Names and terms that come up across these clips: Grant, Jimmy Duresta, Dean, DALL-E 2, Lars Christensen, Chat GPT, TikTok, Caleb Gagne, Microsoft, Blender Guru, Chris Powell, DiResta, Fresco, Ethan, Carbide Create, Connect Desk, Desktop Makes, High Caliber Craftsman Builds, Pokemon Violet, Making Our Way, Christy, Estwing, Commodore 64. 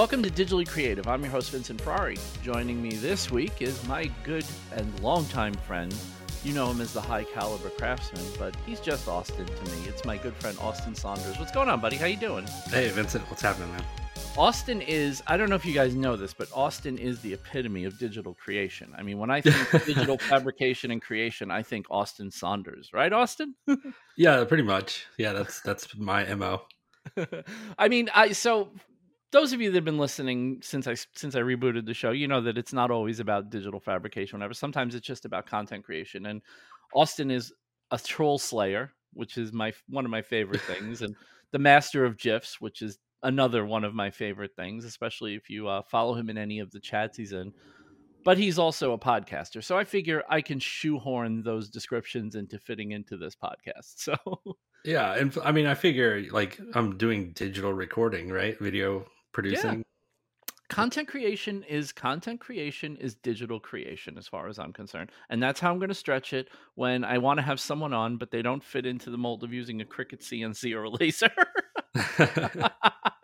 Welcome to Digitally Creative. I'm your host, Vincent Ferrari. Joining me this week is my good and longtime friend. You know him as the High Caliber Craftsman, but he's just Austin to me. It's my good friend, Austin Saunders. What's going on, buddy? How you doing? Hey, Vincent. What's happening, man? Austin is, I don't know if you guys know this, but Austin is the epitome of digital creation. I mean, when I think digital fabrication and creation, I think Austin Saunders, right, Austin? Yeah, pretty much. Yeah, that's my MO. I mean, so those of you that have been listening since I rebooted the show, you know that it's not always about digital fabrication, whatever. Sometimes it's just about content creation. And Austin is a troll slayer, which is one of my favorite things, and the master of GIFs, which is another one of my favorite things, especially if you follow him in any of the chats he's in. But he's also a podcaster, so I figure I can shoehorn those descriptions into fitting into this podcast. So yeah, and I mean, I figure like I'm doing digital recording, right? Video producing. Yeah. Content creation is digital creation as far as I'm concerned. And that's how I'm going to stretch it when I want to have someone on, but they don't fit into the mold of using a Cricut CNC or a laser.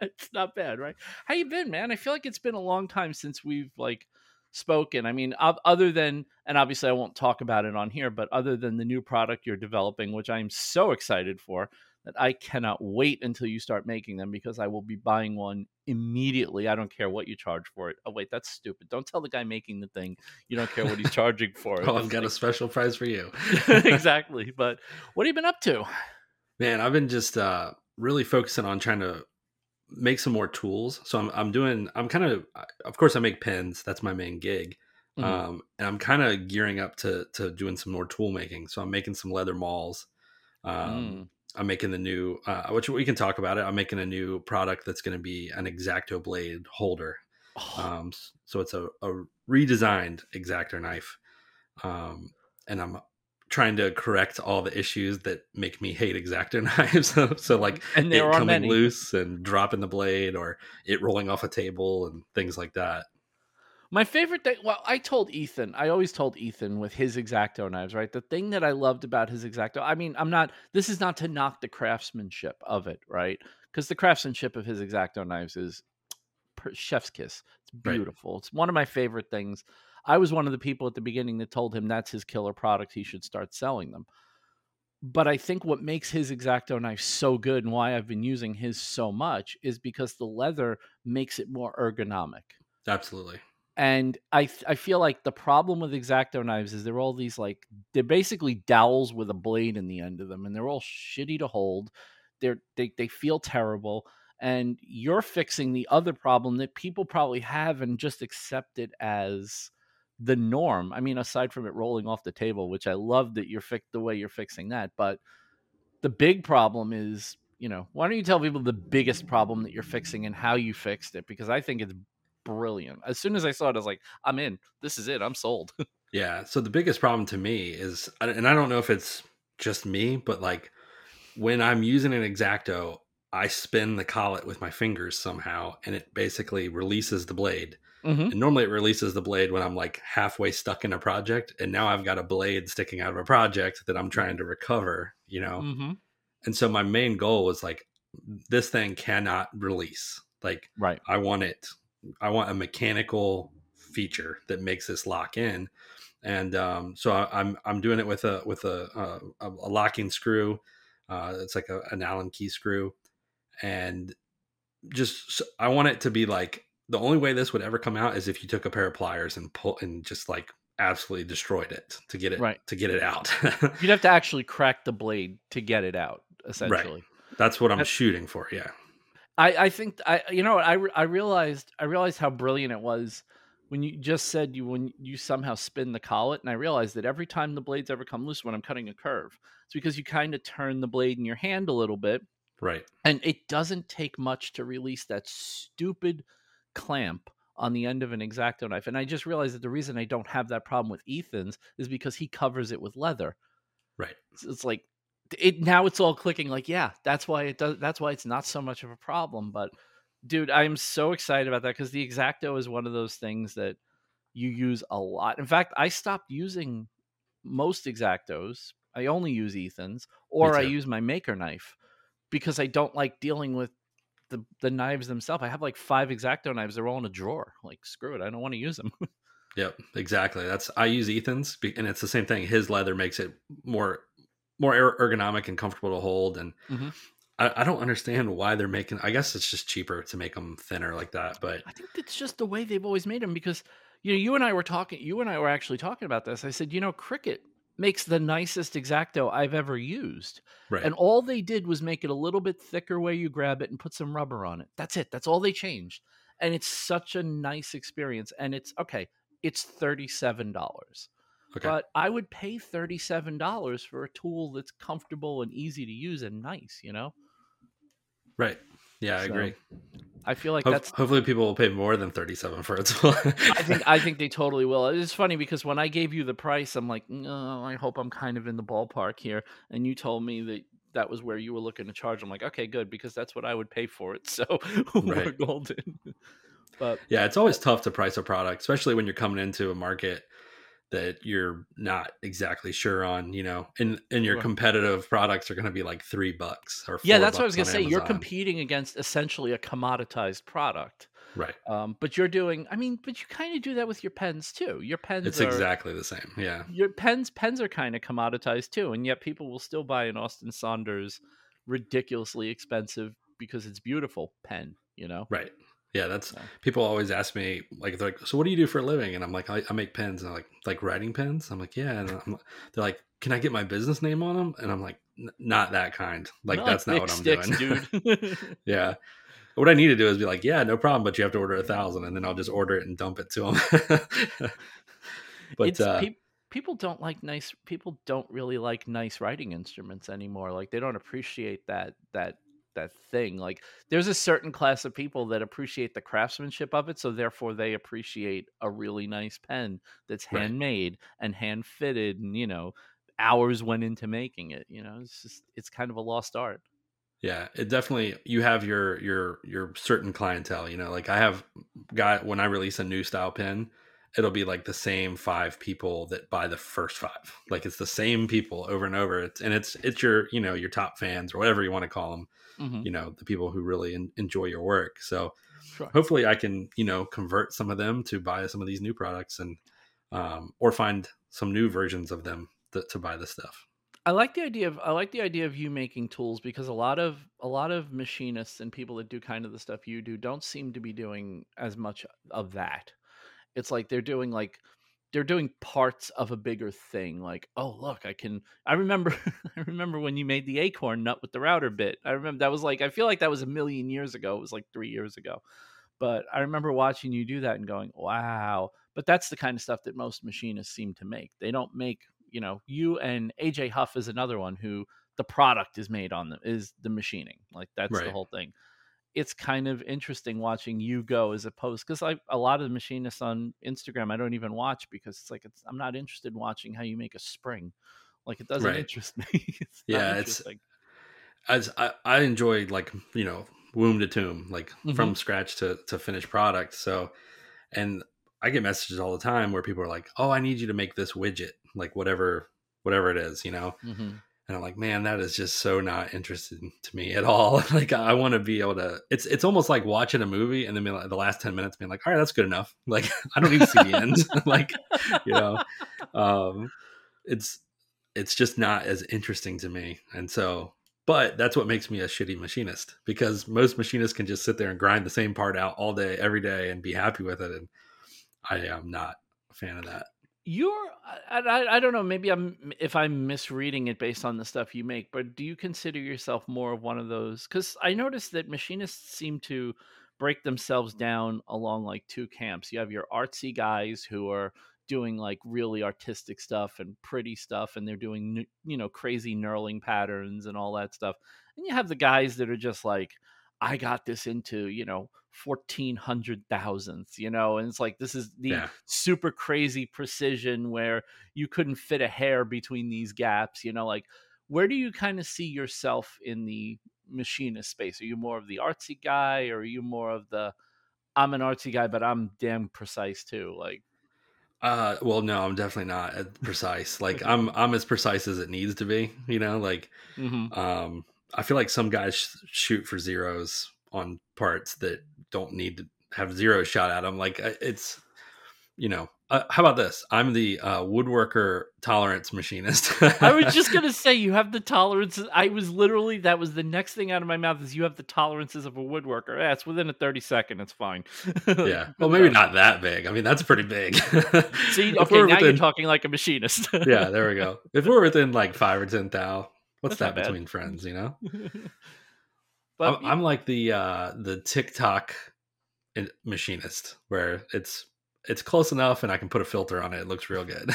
It's not bad, right? How you been, man? I feel like it's been a long time since we've like spoken. I mean, other than, and obviously I won't talk about it on here, but other than the new product you're developing, which I'm so excited for, that I cannot wait until you start making them because I will be buying one immediately. I don't care what you charge for it. Oh, wait, that's stupid. Don't tell the guy making the thing you don't care what he's charging for it. Oh, I've got a special prize for you. Exactly. But what have you been up to? Man, I've been just really focusing on trying to make some more tools. So of course I make pens. That's my main gig. Mm-hmm. And I'm kind of gearing up to doing some more tool making. So I'm making some leather mauls. I'm making the new, which we can talk about it. I'm making a new product that's going to be an X-Acto blade holder. Oh. So it's a redesigned X-Acto knife. And I'm trying to correct all the issues that make me hate X-Acto knives. So like, and there it are coming many. Loose and dropping the blade or it rolling off a table and things like that. My favorite thing, well, I always told Ethan with his X-Acto knives, right? The thing that I loved about his X-Acto, I mean, this is not to knock the craftsmanship of it, right? Because the craftsmanship of his X-Acto knives is chef's kiss. It's beautiful. Right. It's one of my favorite things. I was one of the people at the beginning that told him that's his killer product. He should start selling them. But I think what makes his X-Acto knife so good and why I've been using his so much is because the leather makes it more ergonomic. Absolutely. And I feel like the problem with X-Acto knives is they're all these like, they're basically dowels with a blade in the end of them, and they're all shitty to hold. They feel terrible, and you're fixing the other problem that people probably have and just accept it as the norm. I mean, aside from it rolling off the table, which I love that you're the way you're fixing that, but the big problem is, you know, why don't you tell people the biggest problem that you're fixing and how you fixed it? Because I think it's brilliant. As soon as I saw it, I was like, I'm in. This is it. I'm sold. Yeah. So the biggest problem to me is, and I don't know if it's just me, but like when I'm using an X-Acto, I spin the collet with my fingers somehow, and it basically releases the blade. Mm-hmm. And normally it releases the blade when I'm like halfway stuck in a project, and now I've got a blade sticking out of a project that I'm trying to recover, you know? Mm-hmm. And so my main goal was like, this thing cannot release. Like, right. I want a mechanical feature that makes this lock in. And so I'm doing it with a locking screw. It's like an Allen key screw. And just, I want it to be like, the only way this would ever come out is if you took a pair of pliers and just like absolutely destroyed it to get it right. To get it out. You'd have to actually crack the blade to get it out, essentially. Right. That's what I'm shooting for. Yeah. I realized how brilliant it was when you just said when you somehow spin the collet, and I realized that every time the blades ever come loose when I'm cutting a curve, it's because you kind of turn the blade in your hand a little bit, right? And it doesn't take much to release that stupid clamp on the end of an X-Acto knife. And I just realized that the reason I don't have that problem with Ethan's is because he covers it with leather, right? It's like. Now it's all clicking. Like, yeah, that's why it does. That's why it's not so much of a problem. But, dude, I'm so excited about that because the X-Acto is one of those things that you use a lot. In fact, I stopped using most X-Actos. I only use Ethan's, or I use my maker knife because I don't like dealing with the knives themselves. I have like 5 X-Acto knives. They're all in a drawer. Like, screw it. I don't want to use them. Yep, exactly. I use Ethan's, and it's the same thing. His leather makes it more ergonomic and comfortable to hold. And mm-hmm. I don't understand why they're making, I guess it's just cheaper to make them thinner like that. But I think it's just the way they've always made them, because, you know, you and I were actually talking about this. I said, you know, Cricut makes the nicest X-Acto I've ever used. Right. And all they did was make it a little bit thicker where you grab it and put some rubber on it. That's it. That's all they changed. And it's such a nice experience. And it's okay. It's $37. Okay. But I would pay $37 for a tool that's comfortable and easy to use and nice, you know? Right. Yeah, so, I agree. I feel like hopefully people will pay more than $37 for it. I think they totally will. It's funny because when I gave you the price, I'm like, no, I hope I'm kind of in the ballpark here. And you told me that was where you were looking to charge. I'm like, okay, good, because that's what I would pay for it. So we're golden. But yeah, it's always tough to price a product, especially when you're coming into a market that you're not exactly sure on, you know, and your competitive products are going to be like $3 or $4. Yeah, that's what I was going to say. Amazon. You're competing against essentially a commoditized product. Right. But you're doing, I mean, but you kind of do that with your pens too. Your pens are exactly the same. Yeah. Your pens are kind of commoditized too. And yet people will still buy an Austin Saunders ridiculously expensive because it's beautiful pen, you know? Right. Yeah, people always ask me, like, they're like, so what do you do for a living? And I'm like, I make pens. And I'm like writing pens? I'm like, yeah. And they're like, can I get my business name on them? And I'm like, not that kind. Like, no, that's not what I'm doing. Dude. Yeah. What I need to do is be like, yeah, no problem, but you have to order 1,000. And then I'll just order it and dump it to them. But people don't really like nice writing instruments anymore. Like, they don't appreciate that thing. Like, there's a certain class of people that appreciate the craftsmanship of it, so therefore they appreciate a really nice pen that's handmade and hand fitted, and, you know, hours went into making it. You know, it's kind of a lost art. Yeah, it definitely. You have your certain clientele. You know, like I have got, when I release a new style pen, it'll be like the same 5 people that buy the first 5. Like, it's the same people over and over. It's your, you know, your top fans or whatever you want to call them. Mm-hmm. You know, the people who really enjoy your work. So hopefully I can, you know, convert some of them to buy some of these new products, and or find some new versions of them to buy the stuff. I like the idea of you making tools, because a lot of machinists and people that do kind of the stuff you do don't seem to be doing as much of that. It's like they're doing parts of a bigger thing. Like, oh, look, I remember when you made the acorn nut with the router bit. I remember that was like, I feel like that was a million years ago. It was like 3 years ago, but I remember watching you do that and going, wow. But that's the kind of stuff that most machinists seem to make. They don't make, you know, you and AJ Huff is another one who the product is made on them, is the machining. Like, that's the whole thing. It's kind of interesting watching you go as opposed, because a lot of the machinists on Instagram I don't even watch, because it's like, I'm not interested in watching how you make a spring. Like, it doesn't interest me. I enjoy, like, you know, womb to tomb, like from scratch to finished product. So, and I get messages all the time where people are like, oh, I need you to make this widget, like whatever it is, you know? Mm-hmm. And I'm like, man, that is just so not interesting to me at all. Like, I want to be able to, it's almost like watching a movie and then like, the last 10 minutes being like, all right, that's good enough. Like, I don't even see the end. Like, you know, it's just not as interesting to me. And so, but that's what makes me a shitty machinist, because most machinists can just sit there and grind the same part out all day, every day, and be happy with it. And I am not a fan of that. I don't know, maybe I'm misreading it based on the stuff you make, but do you consider yourself more of one of those? Because I noticed that machinists seem to break themselves down along like 2 camps. You have your artsy guys who are doing like really artistic stuff and pretty stuff, and they're doing, you know, crazy knurling patterns and all that stuff. And you have the guys that are just like, I got this into, you know, 1400 thousandths, you know, and it's like, this is the super crazy precision where you couldn't fit a hair between these gaps, you know. Like, where do you kind of see yourself in the machinist space? Are you more of the artsy guy, or are you more of the, I'm an artsy guy, but I'm damn precise too? Like, well, no, I'm definitely not precise. Like, I'm as precise as it needs to be, you know, like, I feel like some guys shoot for zeros on parts that don't need to have zero shot at them. Like it's, you know, how about this? I'm the woodworker tolerance machinist. I was just going to say, you have the tolerances. I was literally, that was the next thing out of my mouth is you have the tolerances of a woodworker. Yeah, it's within a 30-second. It's fine. Yeah. Well, maybe not that big. I mean, that's pretty big. See, okay, now you're talking like a machinist. Yeah, there we go. If we're within like 5 or 10 thou, what's that between friends, you know? But I'm like the TikTok machinist where it's close enough and I can put a filter on it. It looks real good.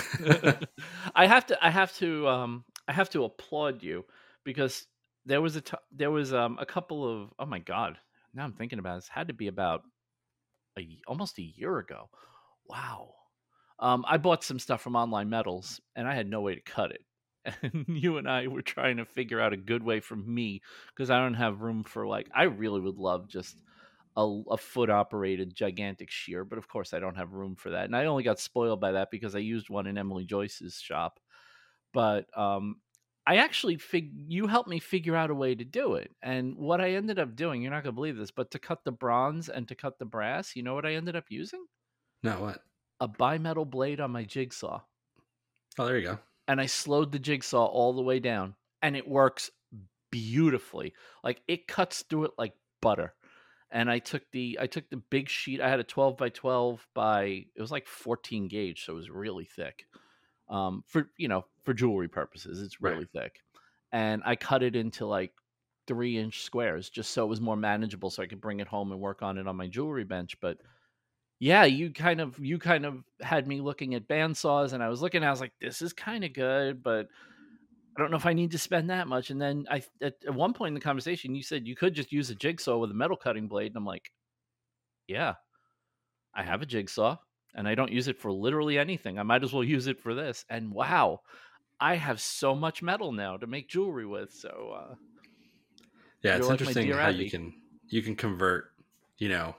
I have to applaud you because there was a couple of, oh my God, now I'm thinking about this, had to be about almost a year ago. Wow. I bought some stuff from Online Metals and I had no way to cut it. And you and I were trying to figure out a good way for me because I don't have room for I really would love just a foot operated gigantic shear, but of course I don't have room for that. And I only got spoiled by that because I used one in Emily Joyce's shop, but I actually you helped me figure out a way to do it. And what I ended up doing, you're not going to believe this, but to cut the bronze and to cut the brass, you know what I ended up using? No, what? A bimetal blade on my jigsaw. Oh, there you go. And I slowed the jigsaw all the way down and it works beautifully. Like it cuts through it like butter. And I took the big sheet. I had a 12 by 12 by, it was like 14 gauge. So it was really thick, for jewelry purposes, it's really thick. And I cut it into like 3-inch squares just so it was more manageable. So I could bring it home and work on it on my jewelry bench. But yeah, you kind of had me looking at bandsaws and I was like, this is kind of good, but I don't know if I need to spend that much. And then at one point in the conversation, you said you could just use a jigsaw with a metal cutting blade. And I'm like, yeah, I have a jigsaw and I don't use it for literally anything. I might as well use it for this. And wow, I have so much metal now to make jewelry with. So yeah, it's like interesting how you can convert, you know,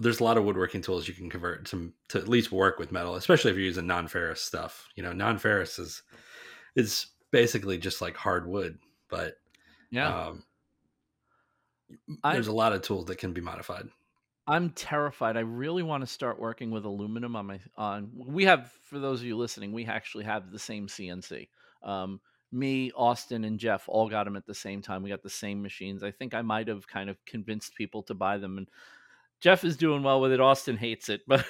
there's a lot of woodworking tools you can convert to at least work with metal, especially if you're using non-ferrous stuff. You know, non-ferrous is basically just like hardwood, but yeah, there's a lot of tools that can be modified. I'm terrified. I really want to start working with aluminum we have, for those of you listening, we actually have the same CNC. Me, Austin, and Jeff all got them at the same time. We got the same machines. I think I might've kind of convinced people to buy them, and Jeff is doing well with it. Austin hates it, but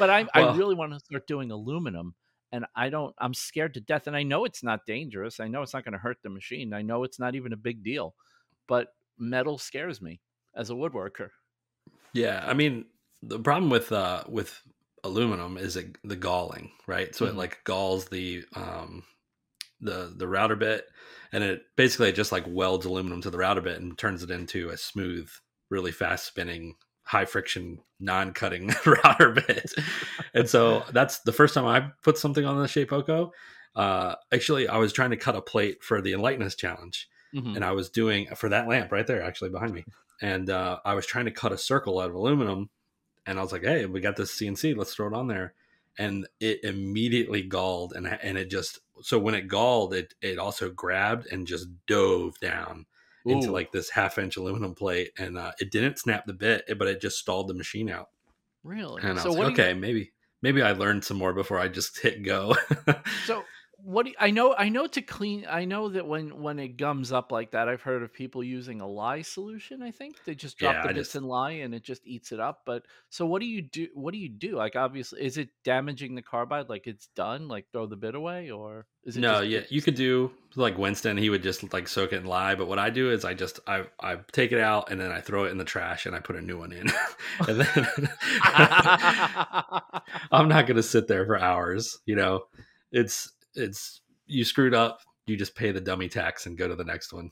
I really want to start doing aluminum. And I'm scared to death. And I know it's not dangerous. I know it's not going to hurt the machine. I know it's not even a big deal. But metal scares me as a woodworker. Yeah, I mean, the problem with aluminum is the galling, right? So It galls the router bit, and it basically just welds aluminum to the router bit and turns it into a smooth, really fast spinning, high friction, non-cutting router bit. And so that's the first time I put something on the Shapeoko. Actually, I was trying to cut a plate for the Enlightenist Challenge. Mm-hmm. And I was doing, for that lamp right there, actually behind me. And I was trying to cut a circle out of aluminum. And I was like, hey, we got this CNC, let's throw it on there. And it immediately galled. And it just, so when it galled, it also grabbed and just dove down into this 1/2-inch aluminum plate, and it didn't snap the bit, but it just stalled the machine out. Really? And so maybe I learned some more before I just hit go. So what do you, I know that when it gums up like that, I've heard of people using a lye solution. I think they just drop the bits in lye and it just eats it up. But so what do you do? Like, obviously, is it damaging the carbide? Like it's done, like throw the bit away, or is it? No, yeah, you could do like Winston. He would just soak it in lye. But what I do is I take it out and then I throw it in the trash and I put a new one in. And then I'm not going to sit there for hours. You know, it's you screwed up, you just pay the dummy tax and go to the next one.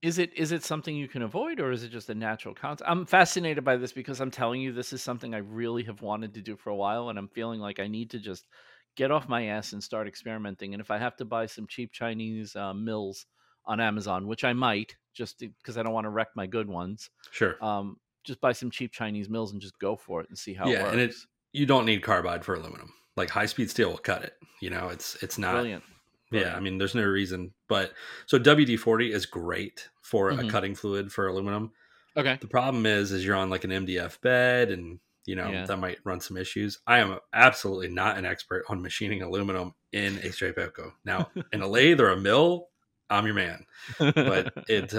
Is it something you can avoid, or is it just a natural concept? I'm fascinated by this because I'm telling you, this is something I really have wanted to do for a while, and I'm feeling like I need to just get off my ass and start experimenting. And if I have to buy some cheap Chinese mills on Amazon, which I might, just because I don't want to wreck my good ones. Sure. Just buy some cheap Chinese mills and just go for it and see how it works. And you don't need carbide for aluminum. Like high speed steel will cut it. You know, it's not, brilliant. Right? Yeah, I mean, there's no reason. But so WD-40 is great for a cutting fluid for aluminum. Okay. The problem is you're on like an MDF bed and, you know, that might run some issues. I am absolutely not an expert on machining aluminum in a Shapeoko. Now, in a lathe or a mill, I'm your man, but it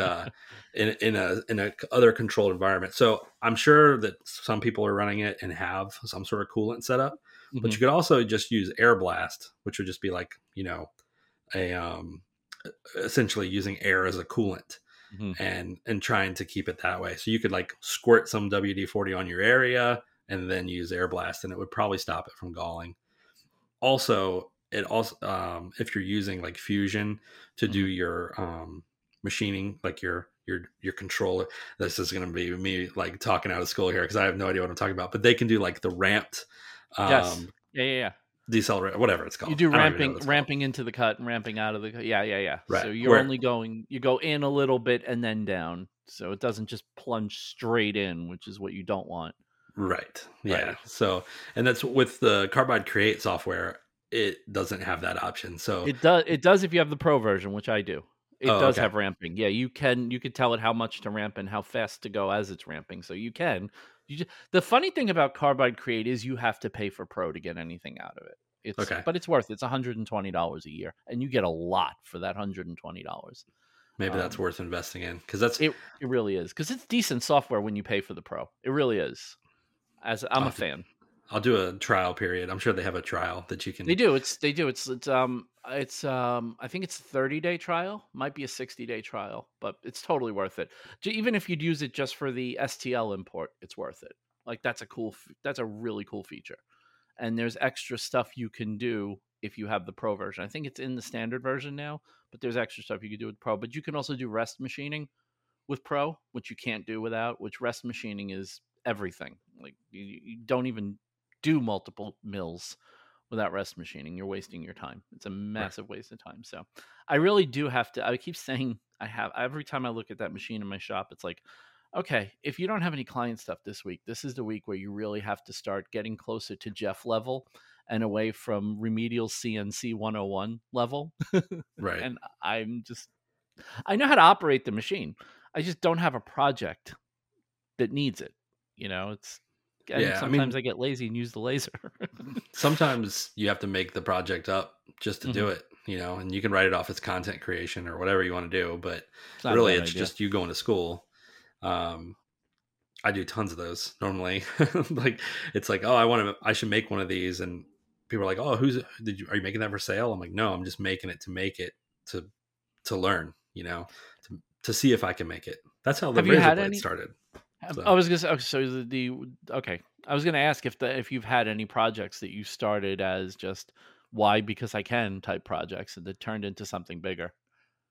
in a other controlled environment. So I'm sure that some people are running it and have some sort of coolant setup, but you could also just use air blast, which would just be like, you know, a essentially using air as a coolant and trying to keep it that way. So you could like squirt some WD-40 on your area and then use air blast, and it would probably stop it from galling. Also, it also, if you're using like Fusion to do your machining, like your controller, this is going to be me like talking out of school here because I have no idea what I'm talking about. But they can do like the ramped, decelerate, whatever it's called. You do ramping into the cut and ramping out of the cut. Yeah. Right. So you're you go in a little bit and then down, so it doesn't just plunge straight in, which is what you don't want. Right. Yeah. Right. So, and that's with the Carbide Create software. It doesn't have that option. So it does if you have the pro version, which I do. It does have ramping. Yeah, you can tell it how much to ramp and how fast to go as it's ramping. So you can. The funny thing about Carbide Create is you have to pay for pro to get anything out of it. But it's worth it. It's $120 a year, and you get a lot for that $120. Maybe that's worth investing in, because that's it really is, because it's decent software when you pay for the pro. It really is. As I'm a fan. I'll do a trial period. I'm sure they have a trial that you can. They do. It's I think it's a 30-day trial, might be a 60-day trial, but it's totally worth it. Even if you'd use it just for the STL import, it's worth it. Like that's a really cool feature. And there's extra stuff you can do if you have the pro version. I think it's in the standard version now, but there's extra stuff you can do with pro, but you can also do rest machining with pro, which you can't do without, which rest machining is everything. Like you don't even do multiple mills without rest machining. You're wasting your time. It's a massive waste of time. So I really do have to, I keep saying every time I look at that machine in my shop, it's like, okay, if you don't have any client stuff this week, this is the week where you really have to start getting closer to Jeff level and away from remedial CNC 101 level. Right. And I know how to operate the machine. I just don't have a project that needs it. You know, sometimes I get lazy and use the laser. Sometimes you have to make the project up just to do it, you know, and you can write it off as content creation or whatever you want to do, but really it's just you going to school. I do tons of those normally. Like, it's like, oh, I should make one of these. And people are like, oh, are you making that for sale? I'm like, no, I'm just making it to make it to learn, you know, to see if I can make it. That's how the razor blade started. So. I was going to say, I was going to ask if you've had any projects that you started as just why, because I can type projects, and that turned into something bigger.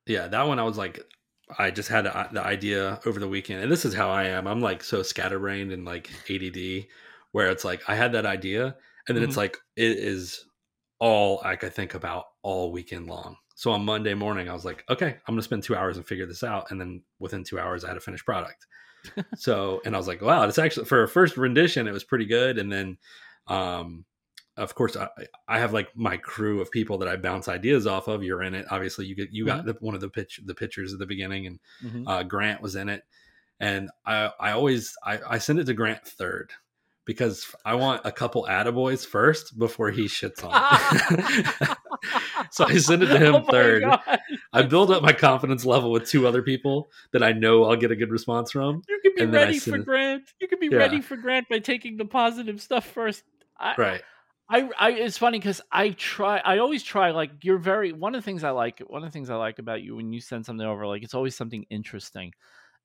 Yeah. That one, I was like, I just had the idea over the weekend, and this is how I am. I'm like, so scatterbrained and like ADD, where it's like, I had that idea, and then it's like, it is all I could think about all weekend long. So on Monday morning, I was like, okay, I'm going to spend 2 hours and figure this out. And then within 2 hours, I had a finished product. So, and I was like, wow, that's actually, for a first rendition, it was pretty good. And then, of course, I have like my crew of people that I bounce ideas off of. You're in it. Obviously, you got one of the pictures at the beginning, and Grant was in it. And I always send it to Grant third, because I want a couple attaboys first before he shits on it. So I send it to him third. God. I build up my confidence level with two other people that I know I'll get a good response from. You can be ready for Grant. You can be ready for Grant by taking the positive stuff first. It's funny because I always try, like, you're very, one of the things I like about you when you send something over, like, it's always something interesting.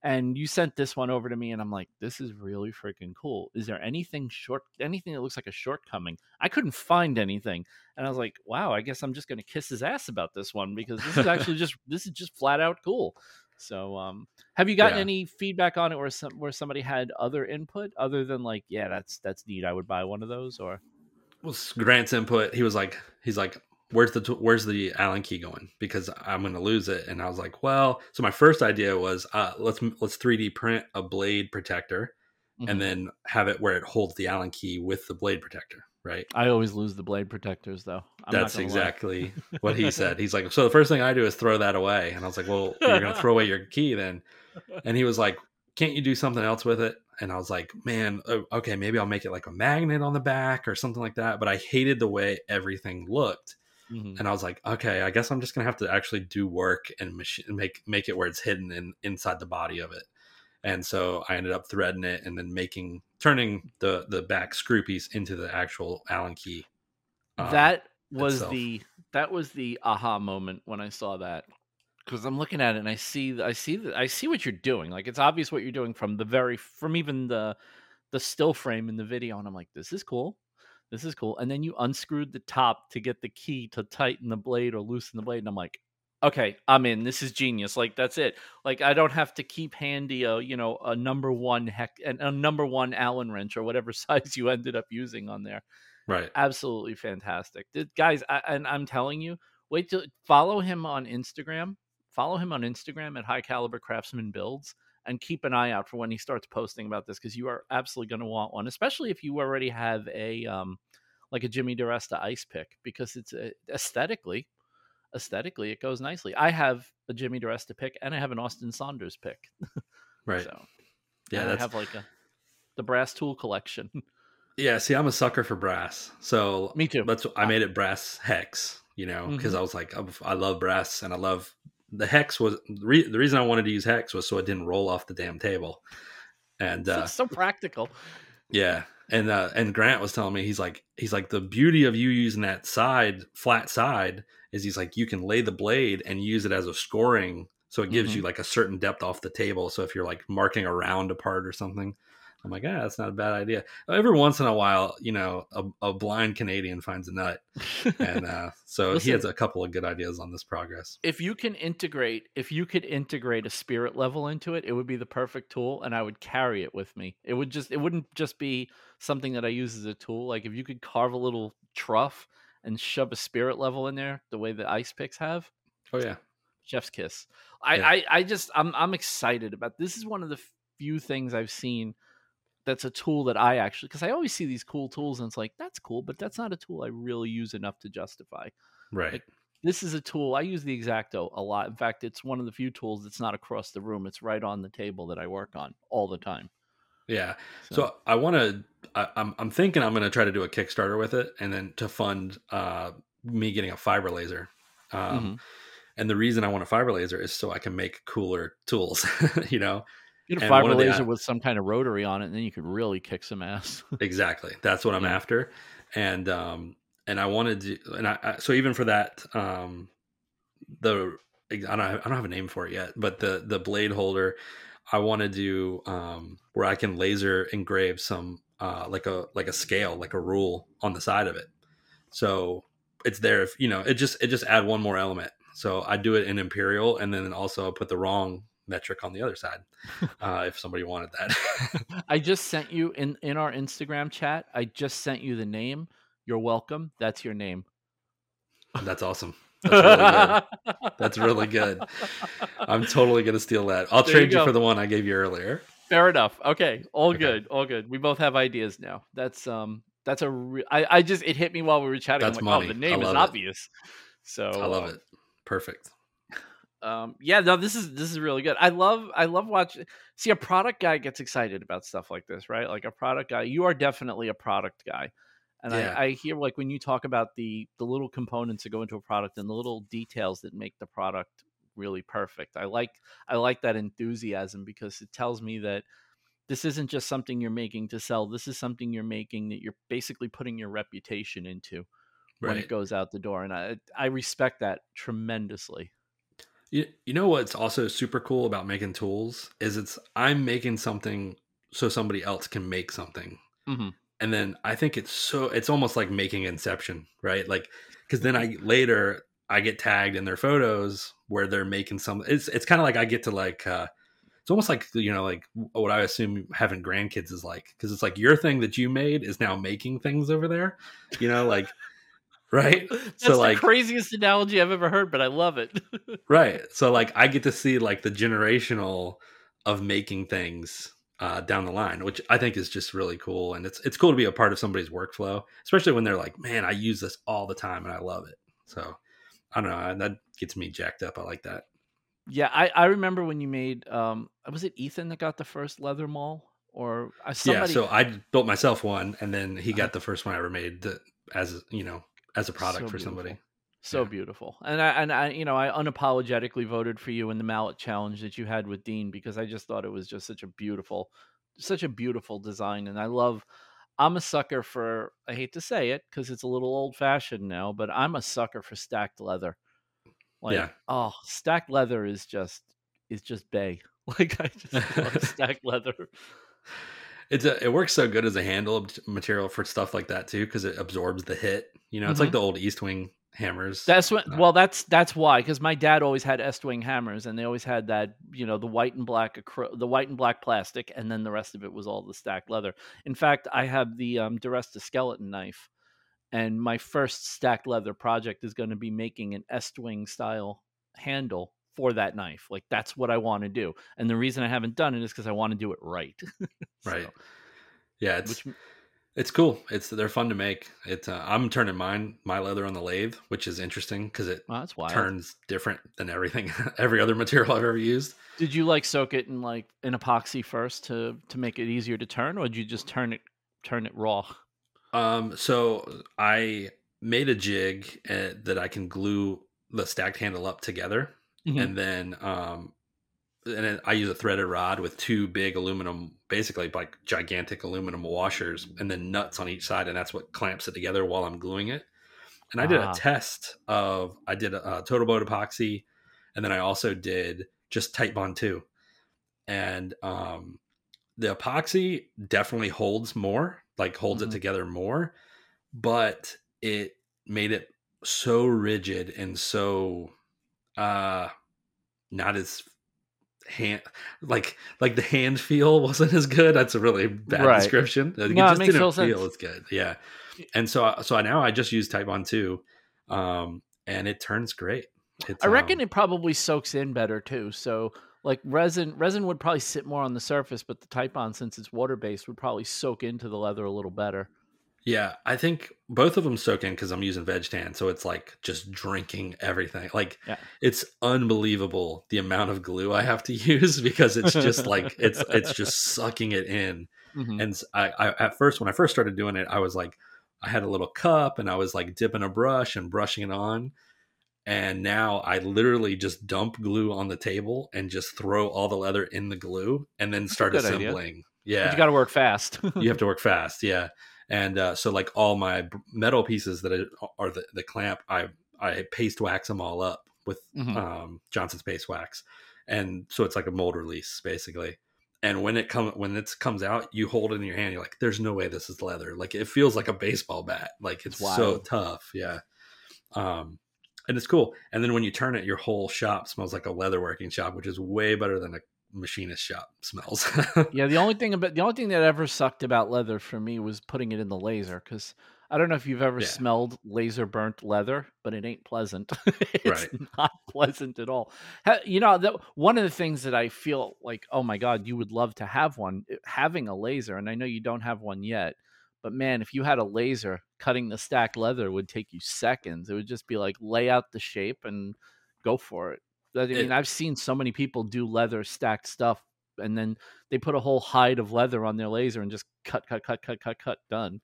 And you sent this one over to me, and I'm like, this is really freaking cool. Is there anything that looks like a shortcoming? I couldn't find anything. And I was like, wow, I guess I'm just going to kiss his ass about this one, because this is actually just flat out cool. So have you gotten any feedback on it where somebody had other input other than like, yeah, that's neat, I would buy one of those? Or well, Grant's input, he's like, Where's the Allen key going? Because I'm going to lose it. And I was like, well, so my first idea was let's 3D print a blade protector and then have it where it holds the Allen key with the blade protector. right? I always lose the blade protectors, though. That's exactly what he said. He's like, so the first thing I do is throw that away. And I was like, well, you're going to throw away your key then. And he was like, can't you do something else with it? And I was like, man, okay, maybe I'll make it like a magnet on the back or something like that. But I hated the way everything looked. Mm-hmm. And I was like, okay, I guess I'm just going to have to actually do work and make it where it's hidden inside the body of it. And so I ended up threading it and then turning the back screw piece into the actual Allen key. That was the aha moment when I saw that, because I'm looking at it and I see what you're doing. Like, it's obvious what you're doing from even the still frame in the video. And I'm like, this is cool. And then you unscrewed the top to get the key to tighten the blade or loosen the blade. And I'm like, okay, I'm in. This is genius. Like, that's it. Like, I don't have to keep handy a number one Allen wrench or whatever size you ended up using on there. Right. Absolutely fantastic. Guys, I'm telling you, wait till follow him on Instagram. Follow him on Instagram at High Caliber Craftsman Builds and keep an eye out for when he starts posting about this, because you are absolutely going to want one, especially if you already have a like a Jimmy Duresta ice pick, because it's aesthetically it goes nicely. I have a Jimmy Duresta pick and I have an Austin Saunders pick. Right. So, yeah, I have like the brass tool collection. Yeah, see, I'm a sucker for brass. So me too. I made it brass hex, because mm-hmm. I was like, I love brass, and I love the hex. Was the reason I wanted to use hex was so it didn't roll off the damn table. And it's so practical. Yeah. And Grant was telling me, he's like, the beauty of you using that flat side is, he's like, you can lay the blade and use it as a scoring. So it gives mm-hmm. you like a certain depth off the table. So if you're like marking a round apart or something, I'm like, that's not a bad idea. Every once in a while, a blind Canadian finds a nut. And so listen, he has a couple of good ideas on this progress. If you could integrate a spirit level into it, it would be the perfect tool, and I would carry it with me. It wouldn't just be something that I use as a tool. Like, if you could carve a little trough and shove a spirit level in there the way the ice picks have. Oh, yeah. Chef's kiss. I'm excited about this. Is one of the few things I've seen that's a tool that I actually, because I always see these cool tools and it's like, that's cool, but that's not a tool I really use enough to justify. Right. Like, this is a tool. I use the X-Acto a lot. In fact, it's one of the few tools that's not across the room. It's right on the table that I work on all the time. Yeah. So I want to, I'm thinking I'm going to try to do a Kickstarter with it, and then to fund me getting a fiber laser. Mm-hmm. And the reason I want a fiber laser is so I can make cooler tools, You can fiber laser with some kind of rotary on it, and then you could really kick some ass. Exactly. That's what I'm after. And I wanted to, and I, so even for that, I don't have a name for it yet, but the blade holder, I want to do, where I can laser engrave some, like a scale, like a rule on the side of it. So it's there. If, it just add one more element. So I do it in Imperial, and then also put the wrong metric on the other side, if somebody wanted that. I just sent you in our Instagram chat. I just sent you the name. You're welcome. That's your name. That's awesome. That's really good. That's really good. I'm totally gonna steal that. I'll trade you for the one I gave you earlier. Fair enough. Okay. All good. We both have ideas now. That's a. I just, it hit me while we were chatting. That's money. The name is obvious. So I love it. Perfect. This is really good. I love watching. See, a product guy gets excited about stuff like this, right? Like, a product guy, you are definitely a product guy. And yeah. I hear, like, when you talk about the little components that go into a product and the little details that make the product really perfect. I like that enthusiasm, because it tells me that this isn't just something you're making to sell. This is something you're making that you're basically putting your reputation into when it goes out the door. And I respect that tremendously. You know what's also super cool about making tools is I'm making something so somebody else can make something. Mm-hmm. And then I think it's almost like making Inception, right? Like, because then I later get tagged in their photos where they're making something. It's kind of like I get to it's almost like, like what I assume having grandkids is like, because it's like your thing that you made is now making things over there, like. Right. That's so, like, the craziest analogy I've ever heard, but I love it. Right. So, like, I get to see, like, the generational of making things down the line, which I think is just really cool. And it's cool to be a part of somebody's workflow, especially when they're like, man, I use this all the time and I love it. So I don't know. That gets me jacked up. I like that. Yeah. I remember when you made, was it Ethan that got the first leather maul or somebody? Yeah. So I built myself one and then he got the first one I ever made as a product for somebody. So beautiful. And I, you know, I unapologetically voted for you in the mallet challenge that you had with Dean, because I just thought it was just such a beautiful design. And I'm a sucker for, I hate to say it because it's a little old fashioned now, but I'm a sucker for stacked leather. Like, stacked leather is just bae. Like, I just love stacked leather. It works so good as a handle material for stuff like that too, because it absorbs the hit. You know, it's like the old Estwing hammers. That's why, because my dad always had Estwing hammers, and they always had that, you know, the white and black plastic, and then the rest of it was all the stacked leather. In fact, I have the DiResta skeleton knife, and my first stacked leather project is going to be making an Estwing style handle for that knife. Like, that's what I want to do, and the reason I haven't done it is because I want to do it right. Right. Yeah, it's cool. They're fun to make. I'm turning my leather on the lathe, which is interesting because it turns different than every other material I've ever used. Did you like soak it in like an epoxy first to make it easier to turn, or did you just turn it raw? So I made a jig that I can glue the stacked handle up together. Mm-hmm. And then I use a threaded rod with two big aluminum, basically like gigantic aluminum washers, and then nuts on each side. And that's what clamps it together while I'm gluing it. And I did a test of, I did a total boat epoxy. And then I also did just Type Bond 2. And the epoxy definitely holds more, like holds it together more, but it made it so rigid and so not as hand, like the hand feel wasn't as good. That's a really bad description. Like, no, it just didn't feel as good. Yeah. And so now I just use Type Bond 2, and it turns great. I reckon it probably soaks in better too. So like resin would probably sit more on the surface, but the Type Bond, since it's water-based, would probably soak into the leather a little better. Yeah, I think both of them soak in because I'm using veg tan, so it's like just drinking everything. Like, it's unbelievable the amount of glue I have to use because it's just like it's just sucking it in. Mm-hmm. And I at first, when I first started doing it, I was like, I had a little cup and I was like dipping a brush and brushing it on. And now I literally just dump glue on the table and just throw all the leather in the glue and then start assembling. Idea. Yeah, but you got to work fast. You have to work fast. Yeah. And so like all my metal pieces that are the clamp, I paste wax them all up with Johnson's paste wax. And so it's like a mold release basically. And when it comes out, you hold it in your hand. You're like, there's no way this is leather. Like, it feels like a baseball bat. Like, it's wild. So tough. Yeah. And it's cool. And then when you turn it, your whole shop smells like a leatherworking shop, which is way better than a machinist shop smells. Yeah, the only thing that ever sucked about leather for me was putting it in the laser, because I don't know if you've ever smelled laser burnt leather, but it ain't pleasant. It's not pleasant at all. You know, one of the things that I feel like, oh my God, you would love to have one, having a laser, and I know you don't have one yet, but man, if you had a laser, cutting the stacked leather would take you seconds. It would just be like, lay out the shape and go for it. I mean, I've seen so many people do leather stacked stuff, and then they put a whole hide of leather on their laser and just cut, done.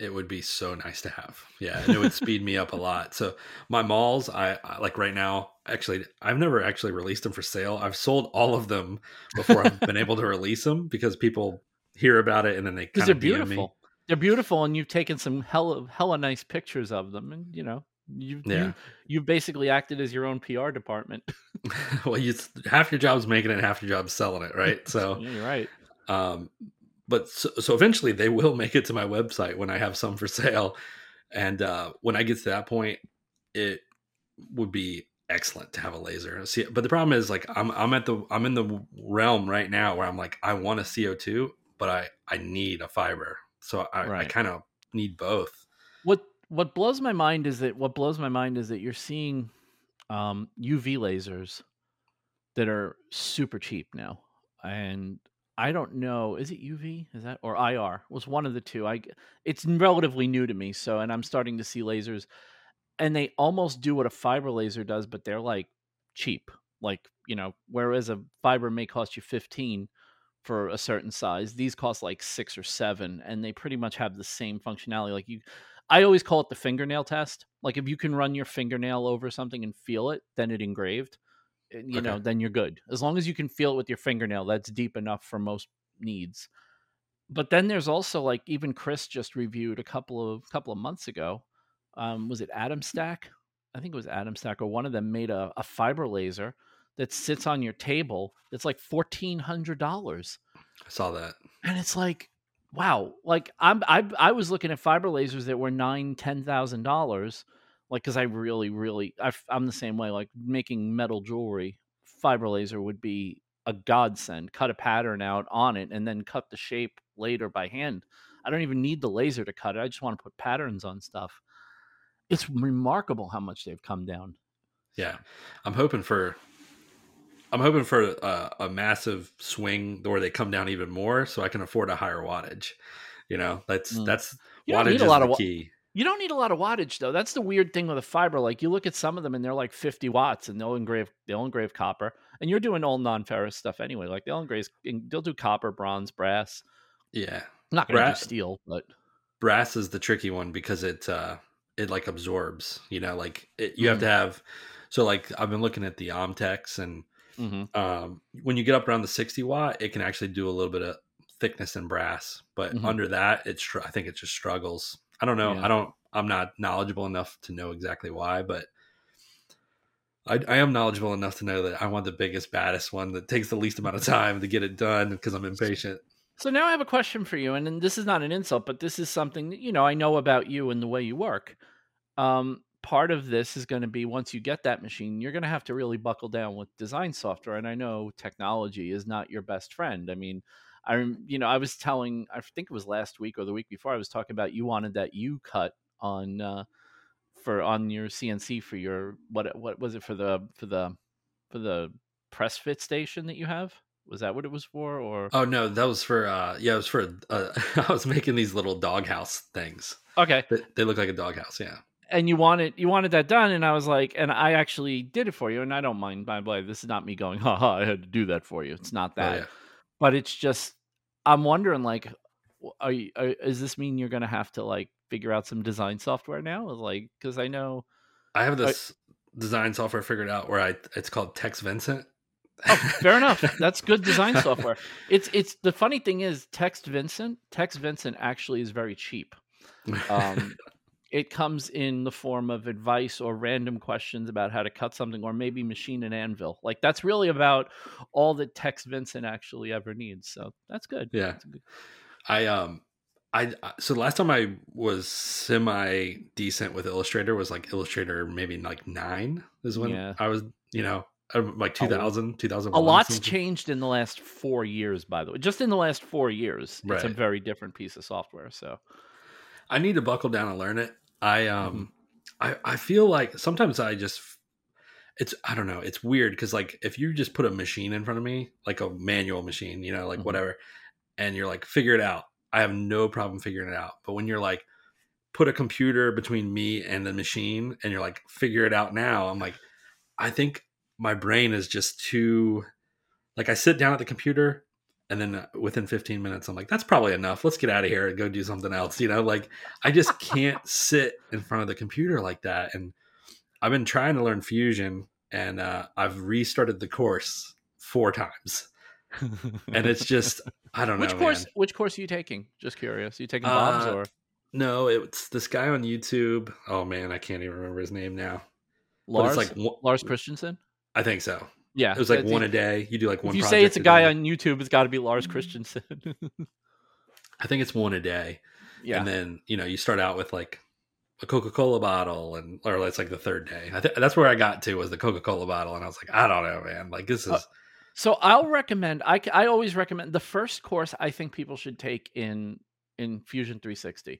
It would be so nice to have. Yeah. And it would speed me up a lot. So my mauls, I like right now, actually, I've never actually released them for sale. I've sold all of them before I've been able to release them, because people hear about it and then they kind of DM me. They're beautiful. And you've taken some hella nice pictures of them, and you know, you basically acted as your own PR department. Well, half your job's making it, half your job's selling it, right? So yeah, you're right. But so eventually they will make it to my website when I have some for sale, and when I get to that point, it would be excellent to have a laser. See, but the problem is, like, I'm in the realm right now where I'm like, I want a CO2, but I need a fiber, so I kind of need both. What blows my mind is that you're seeing UV lasers that are super cheap now, and I don't know. Is it UV? Is that, or IR? It was one of the two. It's relatively new to me. So, and I'm starting to see lasers, and they almost do what a fiber laser does, but they're like cheap. Like, you know, whereas a fiber may cost you 15 for a certain size, these cost like 6 or 7, and they pretty much have the same functionality. Like you, I always call it the fingernail test. Like if you can run your fingernail over something and feel it, then it engraved, you know, then you're good. As long as you can feel it with your fingernail, that's deep enough for most needs. But then there's also like, even Chris just reviewed a couple of months ago. Was it AtomStack? I think it was AtomStack, or one of them made a fiber laser that sits on your table. It's like $1,400. I saw that. And it's like, wow. Like I was looking at fiber lasers that were $9,000-$10,000. Like, cause I I'm the same way. Like making metal jewelry, fiber laser would be a godsend. Cut a pattern out on it and then cut the shape later by hand. I don't even need the laser to cut it. I just want to put patterns on stuff. It's remarkable how much they've come down. Yeah. I'm hoping for a massive swing where they come down even more, so I can afford a higher wattage. You know, that's wattage is the key. You don't need a lot of wattage though. That's the weird thing with a fiber. Like you look at some of them and they're like 50 watts, and they'll engrave copper. And you're doing all non-ferrous stuff anyway. Like they'll do copper, bronze, brass. Yeah, I'm not gonna do steel, but brass is the tricky one because it like absorbs. You know, like you have to have. So like I've been looking at the Omtechs and. Mm-hmm. When you get up around the 60 watt, it can actually do a little bit of thickness in brass, but under that, I think it just struggles. I don't know. Yeah. I'm not knowledgeable enough to know exactly why, but I am knowledgeable enough to know that I want the biggest, baddest one that takes the least amount of time to get it done because I'm impatient. So now I have a question for you. And this is not an insult, but this is something that, you know, I know about you and the way you work. Part of this is going to be once you get that machine, you're going to have to really buckle down with design software. And I know technology is not your best friend. I mean, I was telling, I think it was last week or the week before, I was talking about you wanted that U-cut on your CNC for your, what was it for the press fit station that you have? Was that what it was for? Or oh no, that was for it was for I was making these little doghouse things. Okay, they look like a doghouse, yeah. And you wanted that done. And I was like, and I actually did it for you. And I don't mind, by the way, this is not me going, I had to do that for you. It's not that, but it's just, I'm wondering like, does this mean you're going to have to like figure out some design software now? Like, cause I know I have this design software figured out where it's called Text Vincent. Oh, fair enough. That's good design software. It's the funny thing is Text Vincent actually is very cheap. It comes in the form of advice or random questions about how to cut something or maybe machine an anvil. Like that's really about all that Text Vincent actually ever needs. So that's good. Yeah. That's good. So the last time I was semi decent with Illustrator was like Illustrator, maybe like 9 is when I was, you know, like 2000, 2001. A lot's changed in the last 4 years, by the way, just in the last 4 years, right. It's a very different piece of software. So I need to buckle down and learn it. I feel like sometimes I don't know. It's weird because like if you just put a machine in front of me, like a manual machine, you know, like whatever, and you're like, figure it out. I have no problem figuring it out. But when you're like, put a computer between me and the machine, and you're like, figure it out now. I'm like, I think my brain is just too, like I sit down at the computer. And then within 15 minutes, I'm like, that's probably enough. Let's get out of here and go do something else. You know, like I just can't sit in front of the computer like that. And I've been trying to learn Fusion and I've restarted the course 4 times. And it's just, I don't know. Which course are you taking? Just curious. Are you taking Bob's or? No, it's this guy on YouTube. Oh man, I can't even remember his name now. Lars Christensen? I think so. Yeah, it was like one a day. You do like one. If you say it's a guy on YouTube, it's got to be Lars Christensen. I think it's one a day. Yeah, and then you know you start out with like a Coca-Cola bottle, or that's like the third day. That's where I got to was the Coca-Cola bottle, and I was like, I don't know, man. Like this is. So I'll recommend. I always recommend the first course. I think people should take in Fusion 360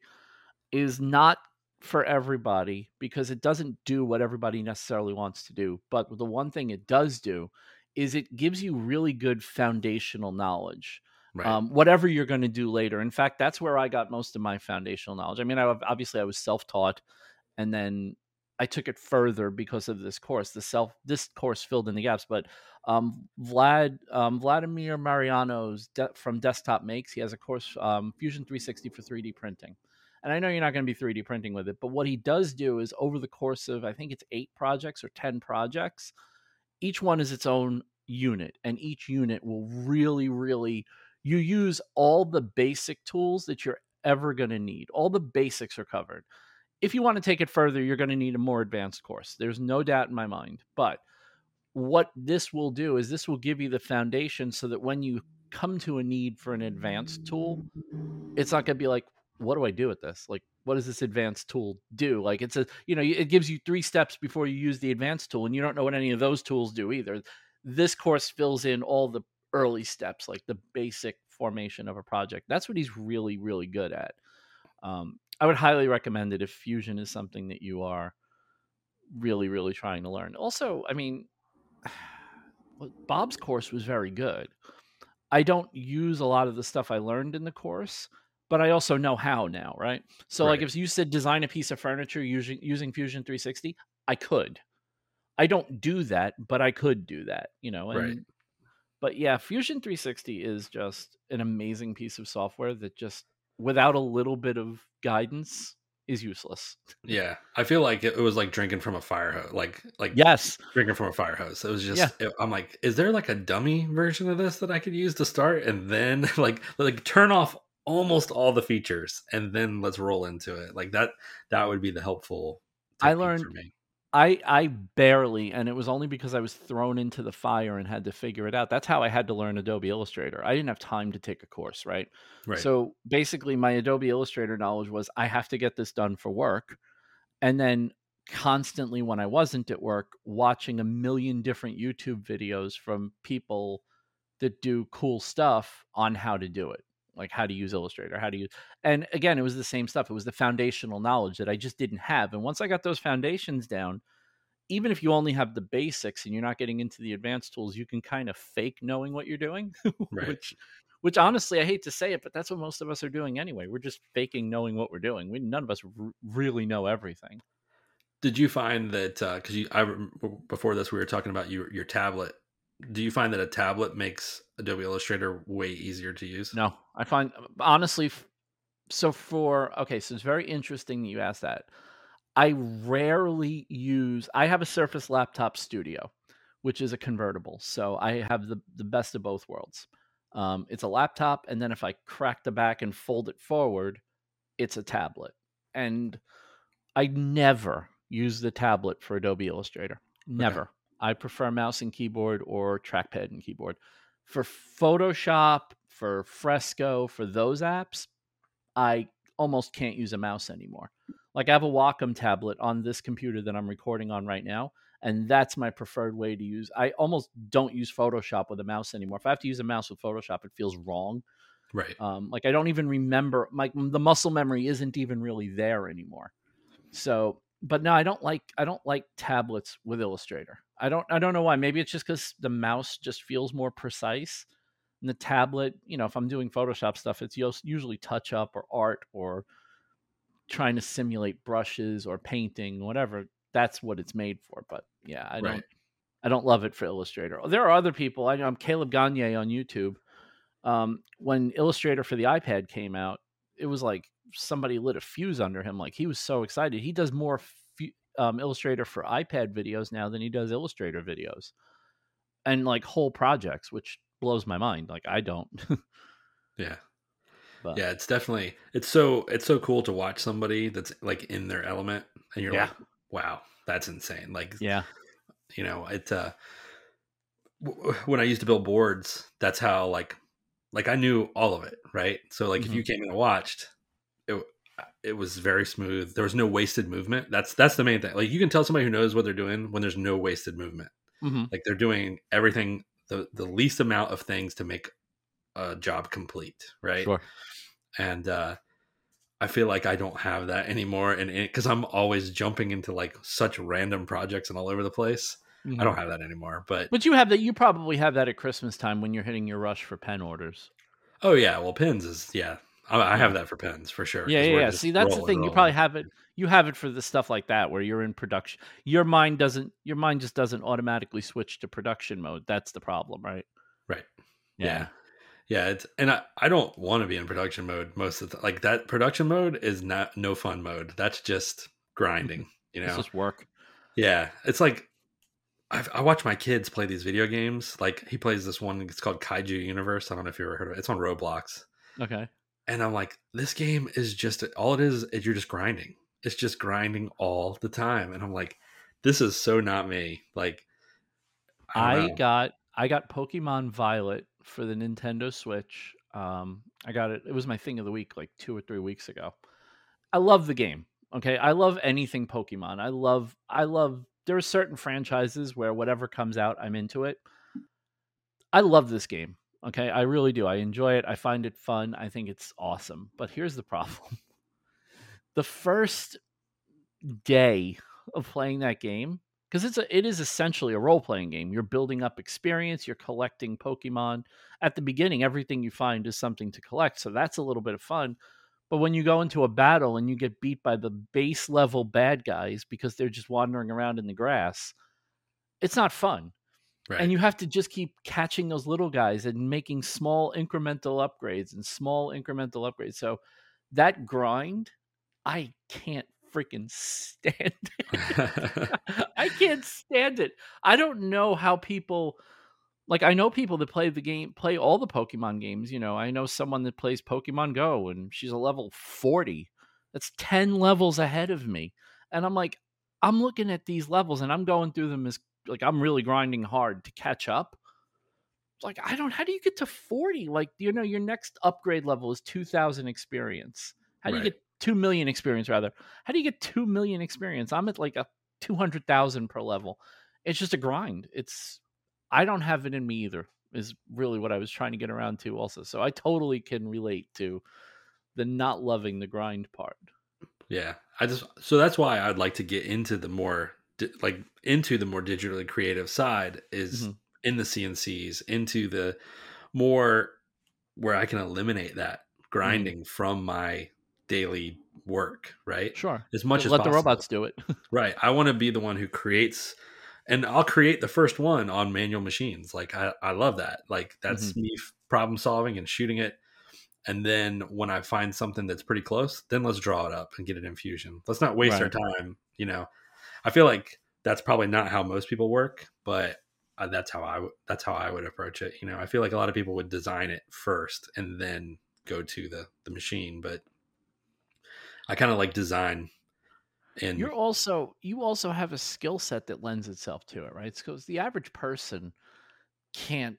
is not for everybody because it doesn't do what everybody necessarily wants to do. But the one thing it does do is it gives you really good foundational knowledge. Right. Whatever you're going to do later. In fact, that's where I got most of my foundational knowledge. I mean, obviously I was self-taught, and then I took it further because of this course. This course filled in the gaps. But Vladimir Mariano's from Desktop Makes, he has a course, Fusion 360 for 3D printing. And I know you're not going to be 3D printing with it, but what he does do is over the course of, I think it's 8 projects or 10 projects, each one is its own unit, and each unit will really, you use all the basic tools that you're ever going to need. All the basics are covered. If you want to take it further, you're going to need a more advanced course. There's no doubt in my mind. But what this will do is this will give you the foundation so that when you come to a need for an advanced tool, it's not going to be like, what do I do with this? Like, what does this advanced tool do? Like, it's a, you know, it gives you 3 steps before you use the advanced tool, and you don't know what any of those tools do either. This course fills in all the early steps, like the basic formation of a project. That's what he's really good at. I would highly recommend it if Fusion is something that you are really trying to learn. Also, I mean, Bob's course was very good. I don't use a lot of the stuff I learned in the course, but I also know how now, right? So right. Like if you said design a piece of furniture using Fusion 360, I could. I don't do that, but I could do that, you know? And, right. But yeah, Fusion 360 is just an amazing piece of software that just, without a little bit of guidance, is useless. Yeah. I feel like it was like drinking from a fire hose. Like yes, drinking from a fire hose. It was just, yeah. I'm like, is there like a dummy version of this that I could use to start? And then like turn off almost all the features and then let's roll into it. Like that would be the helpful. I learned for me. I barely, and it was only because I was thrown into the fire and had to figure it out. That's how I had to learn Adobe Illustrator. I didn't have time to take a course, right? Right. So basically my Adobe Illustrator knowledge was I have to get this done for work. And then constantly when I wasn't at work, watching a million different YouTube videos from people that do cool stuff on how to do it. Like how to use Illustrator, and again, it was the same stuff. It was the foundational knowledge that I just didn't have. And once I got those foundations down, even if you only have the basics and you're not getting into the advanced tools, you can kind of fake knowing what you're doing, right. which honestly, I hate to say it, but that's what most of us are doing anyway. We're just faking knowing what we're doing. None of us really know everything. Did you find that, before this, we were talking about your tablet. Do you find that a tablet makes Adobe Illustrator way easier to use? No, I find honestly. So it's very interesting that you asked that. I rarely use. I have a Surface Laptop Studio, which is a convertible. So I have the best of both worlds. It's a laptop, and then if I crack the back and fold it forward, it's a tablet. And I never use the tablet for Adobe Illustrator. Never. Okay. I prefer mouse and keyboard or trackpad and keyboard. For Photoshop, for Fresco, for those apps, I almost can't use a mouse anymore. Like I have a Wacom tablet on this computer that I'm recording on right now, and that's my preferred way to use. I almost don't use Photoshop with a mouse anymore. If I have to use a mouse with Photoshop, it feels wrong. Right. Like I don't even remember. The muscle memory isn't even really there anymore. So, but no, I don't like tablets with Illustrator. I don't know why. Maybe it's just because the mouse just feels more precise. And the tablet, you know, if I'm doing Photoshop stuff, it's usually touch up or art or trying to simulate brushes or painting, whatever. That's what it's made for. But yeah, I don't love it for Illustrator. There are other people. I know I'm Caleb Gagne on YouTube. When Illustrator for the iPad came out, it was like somebody lit a fuse under him. Like he was so excited. He does more Illustrator for iPad videos now than he does Illustrator videos, and like whole projects, which blows my mind. Like I don't. Yeah. But. Yeah. It's definitely, it's so cool to watch somebody that's like in their element and you're like, wow, that's insane. Like, yeah, you know, it, when I used to build boards, that's how like I knew all of it. Right. So like, if you came in and watched it was very smooth. There was no wasted movement. That's the main thing. Like you can tell somebody who knows what they're doing when there's no wasted movement. Mm-hmm. Like they're doing everything, the least amount of things to make a job complete. Right. Sure. And, I feel like I don't have that anymore. And cause I'm always jumping into like such random projects and all over the place. Mm-hmm. I don't have that anymore, but you probably have that at Christmas time when you're hitting your rush for pen orders. Oh yeah, well, pens is I have that for pens for sure. Yeah. See, that's the thing. You probably have it. You have it for the stuff like that where you're in production. Your mind just doesn't automatically switch to production mode. That's the problem, right? Right. Yeah. I don't want to be in production mode most of the time. Like that production mode is no fun mode. That's just grinding. You know, it's just work. Yeah, it's like. I watch my kids play these video games. Like he plays this one, it's called Kaiju Universe. I don't know if you ever heard of it. It's on Roblox. Okay. And I'm like, this game is just, all it is you're just grinding. It's just grinding all the time. And I'm like, this is so not me. Like I got Pokemon Violet for the Nintendo Switch. I got it. It was my thing of the week, like 2 or 3 weeks ago. I love the game. Okay. I love anything Pokemon. There are certain franchises where whatever comes out, I'm into it. I love this game. Okay. I really do. I enjoy it. I find it fun. I think it's awesome. But here's the problem. The first day of playing that game, because it is essentially a role-playing game. You're building up experience. You're collecting Pokemon. At the beginning, everything you find is something to collect. So that's a little bit of fun. But when you go into a battle and you get beat by the base level bad guys because they're just wandering around in the grass, it's not fun. Right. And you have to just keep catching those little guys and making small incremental upgrades. So that grind, I can't freaking stand it. I can't stand it. I don't know how people... Like, I know people that play all the Pokemon games. You know, I know someone that plays Pokemon Go, and she's a level 40. That's 10 levels ahead of me. And I'm like, I'm looking at these levels, and I'm going through them as, like, I'm really grinding hard to catch up. It's like, how do you get to 40? Like, you know, your next upgrade level is 2,000 experience. How do you get 2 million experience, rather? How do you get 2 million experience? I'm at, like, a 200,000 per level. It's just a grind. I don't have it in me either, is really what I was trying to get around to also. So I totally can relate to the not loving the grind part. Yeah. So that's why I'd like to get into the more, digitally creative side is in the CNCs, into the more where I can eliminate that grinding from my daily work, right? Sure. As much as possible. Let the robots do it. Right. I want to be the one who creates... And I'll create the first one on manual machines. Like, I love that. Like, that's me problem solving and shooting it. And then when I find something that's pretty close, then let's draw it up and get it in Fusion. Let's not waste our time. You know, I feel like that's probably not how most people work, but that's how I would approach it. You know, I feel like a lot of people would design it first and then go to the machine, but I kind of like design. And you also have a skill set that lends itself to it, right? It's because the average person can't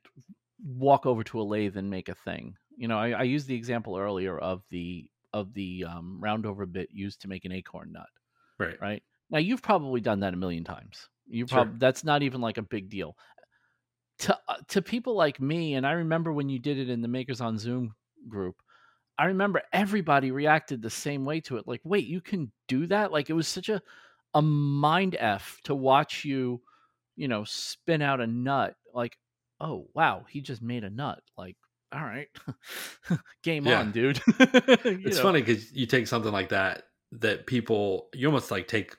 walk over to a lathe and make a thing. You know, I used the example earlier of the roundover bit used to make an acorn nut, right? Right. Now you've probably done that a million times. That's not even like a big deal to people like me. And I remember when you did it in the Makers on Zoom group. I remember everybody reacted the same way to it. Like, wait, you can do that? Like, it was such a mind F to watch you, you know, spin out a nut. Like, oh, wow, he just made a nut. Like, all right, game on, dude. It's funny because you take something like that people, you almost like take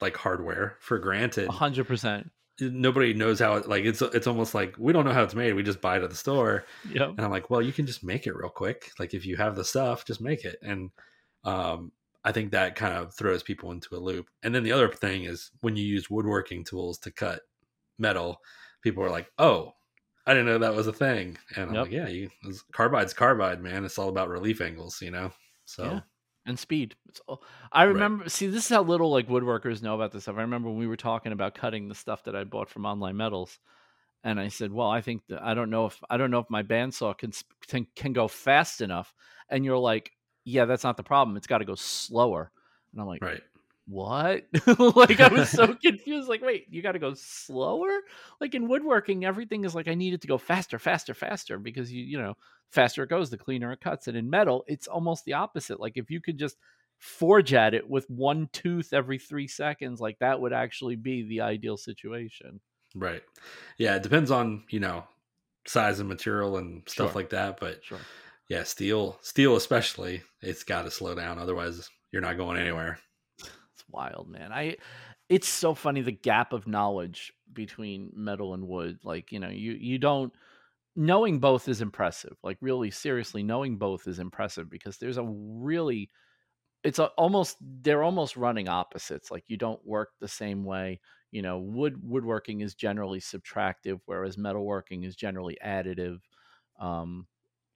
like hardware for granted. 100%. Nobody knows how it, like, it's almost like we don't know how it's made. We just buy it at the store. Yep. And I'm like, well, you can just make it real quick. Like if you have the stuff, just make it. And I think that kind of throws people into a loop. And then the other thing is when you use woodworking tools to cut metal, people are like, oh, I didn't know that was a thing. And I'm like, yeah, carbide's carbide, man. It's all about relief angles, you know? So. Yeah. And speed. I remember, see, this is how little like woodworkers know about this stuff. I remember when we were talking about cutting the stuff that I bought from Online Metals, and I said, "Well, I think that I don't know if my bandsaw can go fast enough." And you're like, "Yeah, that's not the problem. It's got to go slower." And I'm like, "Right, what?" Like I was so confused. Like, wait, you got to go slower? Like in woodworking, everything is like I need it to go faster, faster, faster because you know. Faster it goes, the cleaner it cuts. And in metal, it's almost the opposite. Like if you could just forge at it with one tooth every 3 seconds, like that would actually be the ideal situation. Right. Yeah. It depends on, you know, size and material and stuff like that. But Yeah, steel especially, it's got to slow down. Otherwise, you're not going anywhere. It's wild, man. It's so funny, the gap of knowledge between metal and wood. Like, you know, you don't... Knowing both is impressive. Like, really, seriously, knowing both is impressive because there's a really... they're almost running opposites. Like, you don't work the same way. You know, woodworking is generally subtractive, whereas metalworking is generally additive.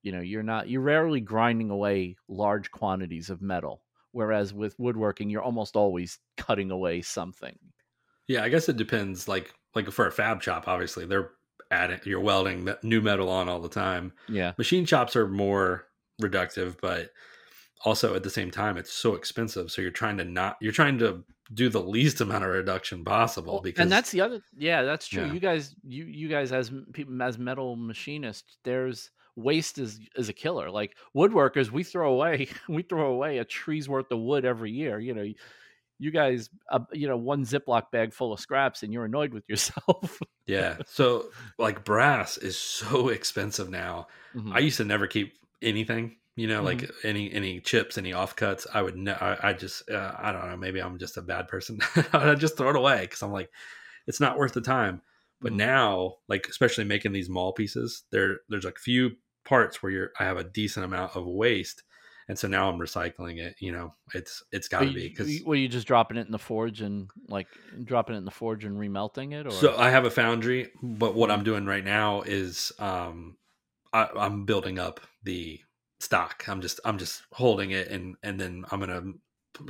You know, you're rarely grinding away large quantities of metal, whereas with woodworking, you're almost always cutting away something. Yeah, I guess it depends. Like for a fab shop, obviously, you're welding new metal on all the time. Yeah. Machine shops are more reductive, but also at the same time, it's so expensive. So you're trying to do the least amount of reduction possible, because that's true. Yeah. You guys as metal machinists, there's waste is a killer. Like woodworkers, we throw away a tree's worth of wood every year. You know, you guys, one Ziploc bag full of scraps and you're annoyed with yourself. Yeah. So like brass is so expensive now. Mm-hmm. I used to never keep anything. You know, like mm-hmm. any chips, any offcuts, I don't know, maybe I'm just a bad person. I just throw it away because I'm like, it's not worth the time. But mm-hmm. now, like, especially making these mall pieces, there's like few parts where I have a decent amount of waste. And so now I'm recycling it. You know, it's got to be because... Were you just dropping it in the forge and remelting it? Or? So I have a foundry, but what I'm doing right now is I'm building up the... stock. I'm just holding it and then I'm going to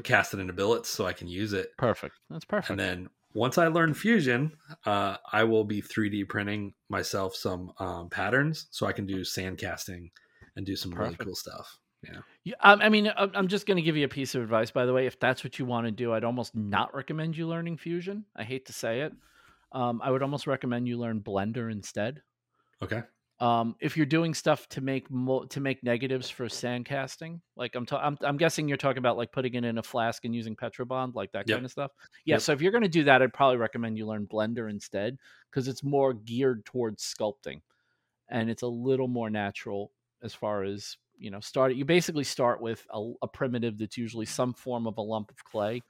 cast it into billets so I can use it. Perfect. That's perfect. And then once I learn Fusion, I will be 3D printing myself some patterns so I can do sand casting and do some perfect. Really cool stuff. Yeah. I mean, I'm just going to give you a piece of advice, by the way. If that's what you want to do, I'd almost not recommend you learning Fusion. I hate to say it. I would almost recommend you learn Blender instead. Okay. If you're doing stuff to make negatives for sand casting, like I'm guessing you're talking about like putting it in a flask and using Petrobond, like that yep. kind of stuff. Yeah. Yep. So if you're going to do that, I'd probably recommend you learn Blender instead, because it's more geared towards sculpting and it's a little more natural as far as, you know, You basically start with a primitive that's usually some form of a lump of clay,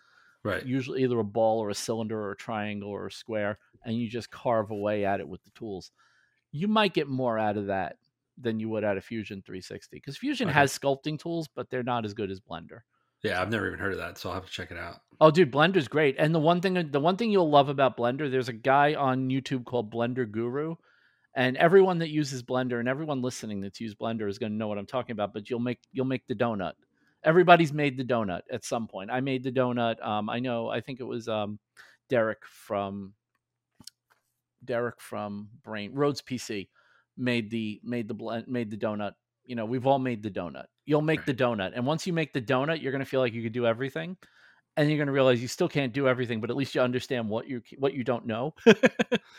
right? Usually either a ball or a cylinder or a triangle or a square, and you just carve away at it with the tools. You might get more out of that than you would out of Fusion 360, because Fusion has sculpting tools, but they're not as good as Blender. Yeah, I've never even heard of that, so I'll have to check it out. Oh, dude, Blender's great. And the one thing you'll love about Blender, there's a guy on YouTube called Blender Guru, and everyone that uses Blender and everyone listening that's used Blender is going to know what I'm talking about. But you'll make the donut. Everybody's made the donut at some point. I made the donut. I think it was Derek from Brain Rhodes PC made the donut. You know, we've all made the donut. You'll make the donut, and once you make the donut, you're going to feel like you could do everything, and you're going to realize you still can't do everything, but at least you understand what you don't know.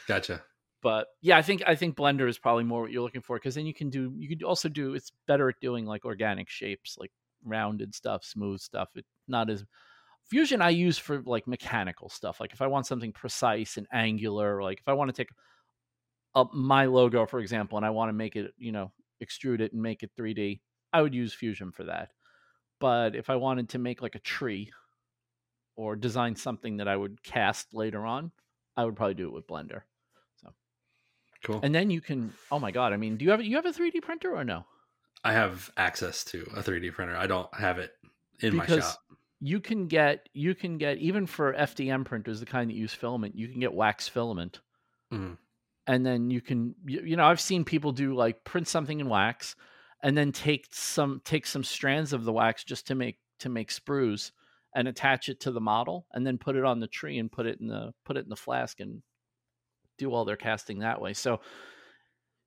Gotcha. But yeah, I think Blender is probably more what you're looking for, because then you could also do it's better at doing like organic shapes, like rounded stuff, smooth stuff. It's not as... Fusion I use for like mechanical stuff. Like if I want something precise and angular, like if I want to take up my logo, for example, and I want to make it, you know, extrude it and make it 3D, I would use Fusion for that. But if I wanted to make like a tree or design something that I would cast later on, I would probably do it with Blender. So cool. And then you can... Oh my God. I mean, do you have a 3D printer or no? I have access to a 3D printer. I don't have it in my shop. You can get even for FDM printers, the kind that use filament, you can get wax filament. Mm-hmm. And then you can, you know, I've seen people do like print something in wax and then take some strands of the wax just to make sprues and attach it to the model and then put it on the tree and put it in the flask and do all their casting that way. So I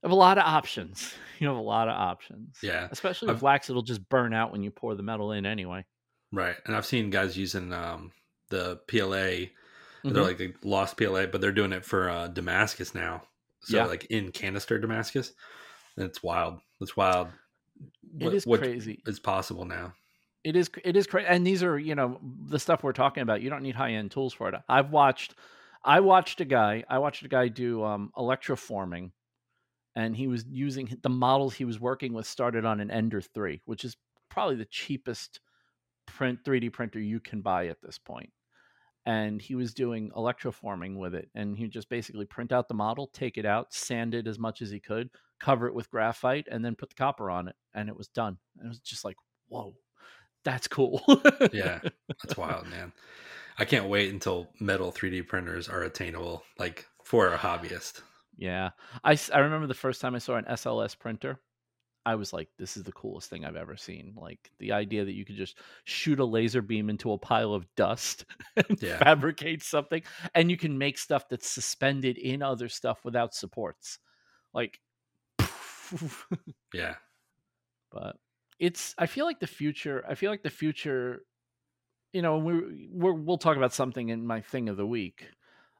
have a lot of options. You have a lot of options. Yeah. Especially with wax, it'll just burn out when you pour the metal in anyway. Right. And I've seen guys using the PLA, mm-hmm. they're like the lost PLA, but they're doing it for Damascus now. So yeah. Like in canister Damascus. And it's wild. It's wild. It is crazy. It's possible now. It is crazy. And these are, you know, the stuff we're talking about. You don't need high-end tools for it. I watched a guy do electroforming and he was using the model he was working with started on an Ender 3, which is probably the cheapest 3D printer you can buy at this point. And he was doing electroforming with it, and he just basically print out the model, take it out, sand it as much as he could, cover it with graphite, and then put the copper on it, and it was done. And it was just like, whoa, that's cool. Yeah, that's wild, man. I can't wait until metal 3D printers are attainable, like for a hobbyist. Yeah. I remember the first time I saw an SLS printer, I was like, this is the coolest thing I've ever seen. Like the idea that you could just shoot a laser beam into a pile of dust and fabricate something, and you can make stuff that's suspended in other stuff without supports. Like, yeah, but it's, I feel like the future, you know, we'll talk about something in my thing of the week,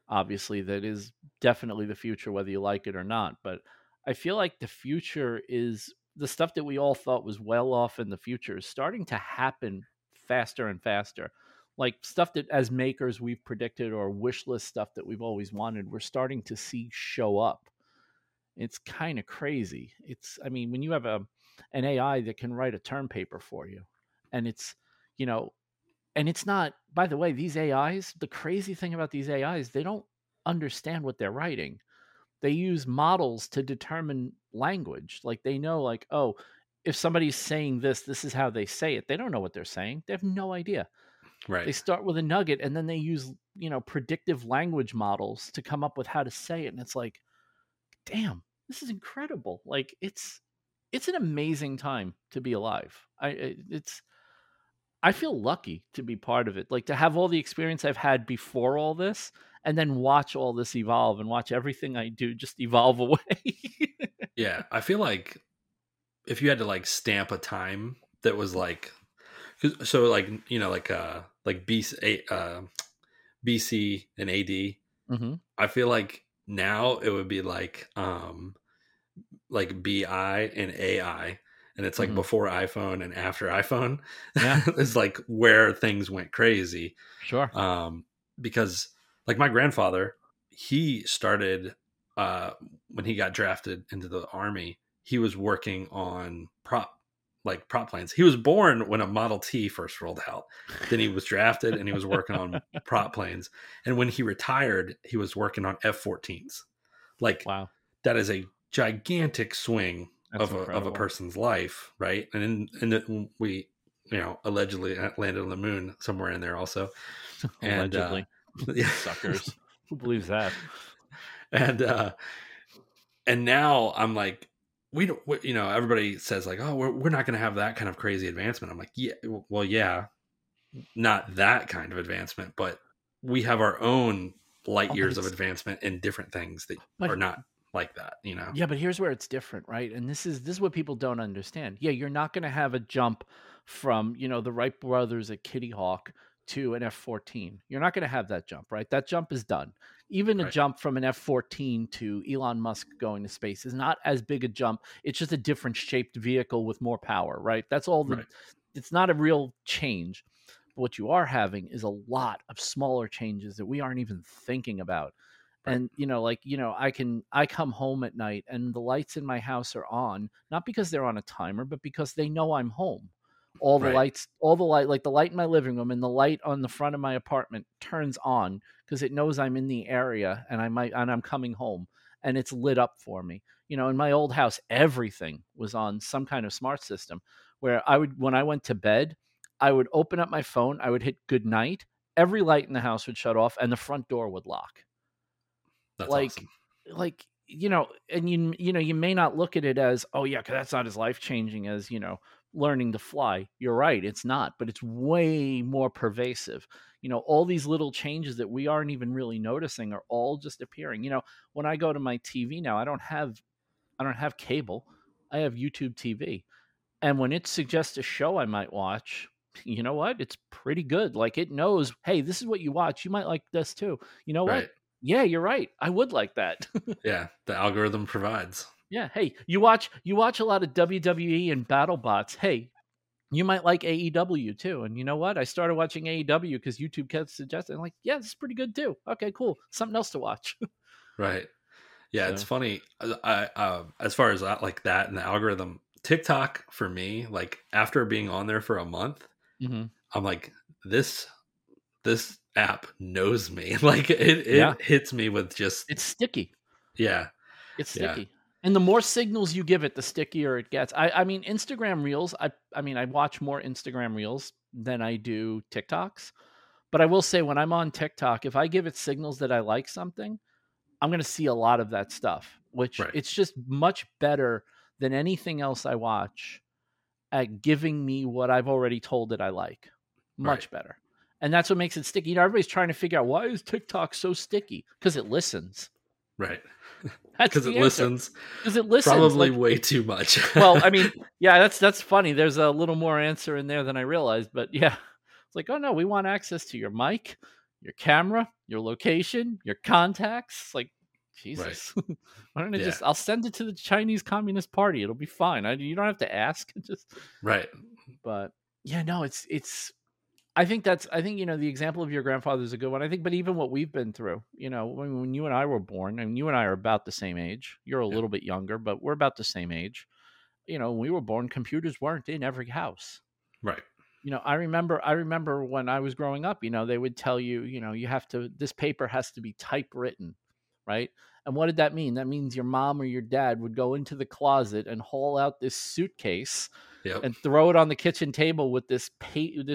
obviously, that is definitely the future, whether you like it or not. But I feel like the future is the stuff that we all thought was well off in the future is starting to happen faster and faster. Like stuff that as makers we've predicted, or wish list stuff that we've always wanted, we're starting to see show up. It's kind of crazy. It's, I mean, when you have an AI that can write a term paper for you, and it's, you know, and it's not, by the way, these AIs, the crazy thing about these AIs, they don't understand what they're writing. They use models to determine language. Like they know, like, oh, if somebody's saying this, this is how they say it. They don't know what they're saying. They have no idea. Right. They start with a nugget, and then they use, you know, predictive language models to come up with how to say it. And it's like, damn, this is incredible. Like it's an amazing time to be alive. I feel lucky to be part of it. Like to have all the experience I've had before all this, and then watch all this evolve, and watch everything I do just evolve away. Yeah. I feel like if you had to like stamp a time that was like, so like, you know, like BC and AD, mm-hmm. I feel like now it would be like BI and AI. And it's like mm-hmm. before iPhone and after iPhone. Yeah. It's like where things went crazy. Sure. Because like my grandfather, he started when he got drafted into the Army, he was working on prop planes. He was born when a Model T first rolled out. Then he was drafted and he was working on prop planes. And when he retired, he was working on F-14s. Like, wow, that is a gigantic swing of a person's life, right? And then we, you know, allegedly landed on the moon somewhere in there also. And, allegedly. Yeah. Suckers. Who believes that? And now I'm like, we you know, everybody says like, oh, we're not going to have that kind of crazy advancement. I'm like, yeah, well, yeah, not that kind of advancement, but we have our own light years of advancement in different things that are not like that, you know? Yeah. But here's where it's different. Right. And this is what people don't understand. Yeah. You're not going to have a jump from, you know, the Wright brothers at Kitty Hawk to an F-14. You're not going to have that jump, right? That jump is done. Even a jump from an F-14 to Elon Musk going to space is not as big a jump. It's just a different shaped vehicle with more power, right? That's all. It's not a real change. But what you are having is a lot of smaller changes that we aren't even thinking about. Right. And, you know, like, you know, I come home at night and the lights in my house are on, not because they're on a timer, but because they know I'm home. All the lights, like the light in my living room and the light on the front of my apartment turns on because it knows I'm in the area and I'm coming home, and it's lit up for me. You know, in my old house, everything was on some kind of smart system where when I went to bed, I would open up my phone, I would hit good night, every light in the house would shut off, and the front door would lock. That's awesome. Like, you know, and you know, you may not look at it as, oh yeah, because that's not as life changing as, you know, learning to fly. You're right, it's not, but it's way more pervasive. You know, all these little changes that we aren't even really noticing are all just appearing. You know, when I go to my TV now, I don't have cable. I have YouTube TV. And when it suggests a show I might watch, you know what? It's pretty good. Like it knows, hey, this is what you watch. You might like this too. You know what? Yeah, you're right. I would like that. Yeah, the algorithm provides. Yeah, hey, you watch a lot of WWE and BattleBots. Hey, you might like AEW too. And you know what? I started watching AEW because YouTube kept suggesting. I'm like, yeah, this is pretty good too. Okay, cool. Something else to watch. Right. Yeah, so. It's funny. I as far as like that and the algorithm, TikTok for me, like after being on there for a month, mm-hmm. I'm like, this app knows me. Like it hits me with just it's sticky. Yeah, it's sticky. And the more signals you give it, the stickier it gets. I mean, Instagram Reels, I watch more Instagram Reels than I do TikToks. But I will say when I'm on TikTok, if I give it signals that I like something, I'm going to see a lot of that stuff, which it's just much better than anything else I watch at giving me what I've already told it I like. Much better. And that's what makes it sticky. You know, everybody's trying to figure out why is TikTok so sticky? Because it listens. Right. Because it listens. Because it listens. Probably like, way too much. Well, I mean, yeah, that's funny. There's a little more answer in there than I realized. But yeah, it's like, oh, no, we want access to your mic, your camera, your location, your contacts. Like, Jesus, why don't I just I'll send it to the Chinese Communist Party. It'll be fine. You don't have to ask. Just But yeah, no, it's. I think, you know, the example of your grandfather is a good one. I think, but even what we've been through, you know, when you and I were born, and you and I are about the same age, you're a little bit younger, but we're about the same age. You know, when we were born, computers weren't in every house. Right. You know, I remember when I was growing up, you know, they would tell you, you know, this paper has to be typewritten. Right. And what did that mean? That means your mom or your dad would go into the closet and haul out this suitcase and throw it on the kitchen table with this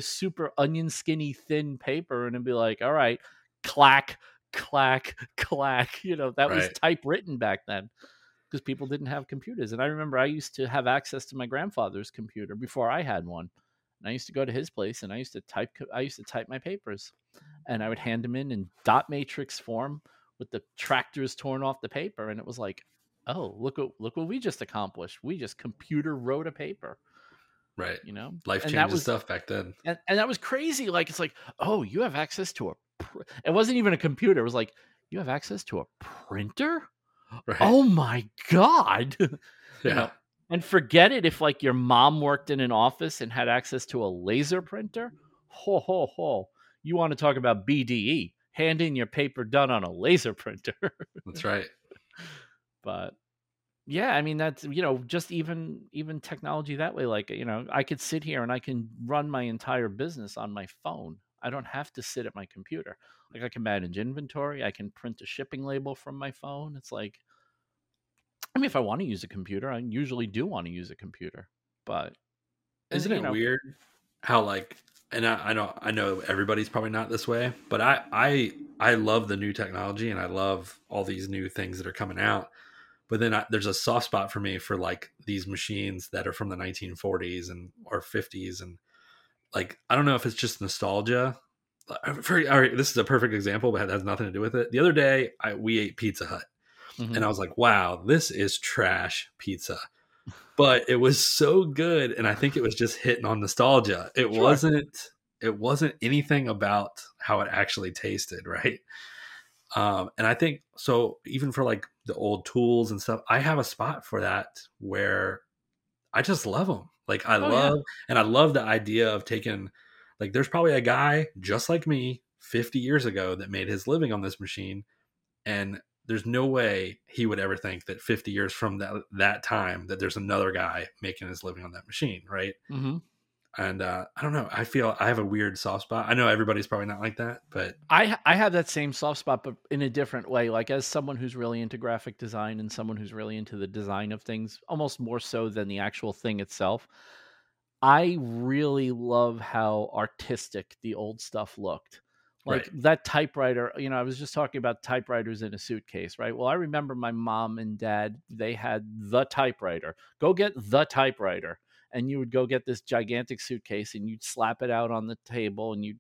super onion skinny thin paper, and it'd be like, all right, clack, clack, clack. You know, that was typewritten back then because people didn't have computers. And I remember I used to have access to my grandfather's computer before I had one. And I used to go to his place and I used to type my papers, and I would hand them in dot matrix form with the tractors torn off the paper. And it was like, oh, look what we just accomplished. We just computer wrote a paper. Right. You know, life changing stuff back then. And that was crazy. Like, it's like, oh, you have access to it wasn't even a computer. It was like, you have access to a printer. Right. Oh my God. Yeah. You know? And forget it. If like your mom worked in an office and had access to a laser printer, ho, ho, ho, you want to talk about BDE, hand in your paper done on a laser printer. That's right. But yeah, I mean, that's, you know, just even technology that way. Like, you know, I could sit here and I can run my entire business on my phone. I don't have to sit at my computer. Like, I can manage inventory. I can print a shipping label from my phone. It's like, I mean, if I want to use a computer, I usually do want to use a computer, but isn't it weird how like, and I know everybody's probably not this way, but I love the new technology and I love all these new things that are coming out. But then there's a soft spot for me for like these machines that are from the 1940s and or 50s. And like, I don't know if it's just nostalgia. All right, this is a perfect example, but it has nothing to do with it. The other day we ate Pizza Hut, mm-hmm. and I was like, wow, this is trash pizza. But it was so good, and I think it was just hitting on nostalgia. It wasn't anything about how it actually tasted, right? And I think so. Even for like the old tools and stuff, I have a spot for that where I just love them. Like I love the idea of taking. Like, there's probably a guy just like me 50 years ago that made his living on this machine, and there's no way he would ever think that 50 years from that time that there's another guy making his living on that machine. Right. Mm-hmm. And I don't know. I feel I have a weird soft spot. I know everybody's probably not like that, but I have that same soft spot, but in a different way. Like, as someone who's really into graphic design and someone who's really into the design of things, almost more so than the actual thing itself. I really love how artistic the old stuff looked. Like that typewriter, you know, I was just talking about typewriters in a suitcase, right? Well, I remember my mom and dad, they had the typewriter. Go get the typewriter. And you would go get this gigantic suitcase and you'd slap it out on the table and you'd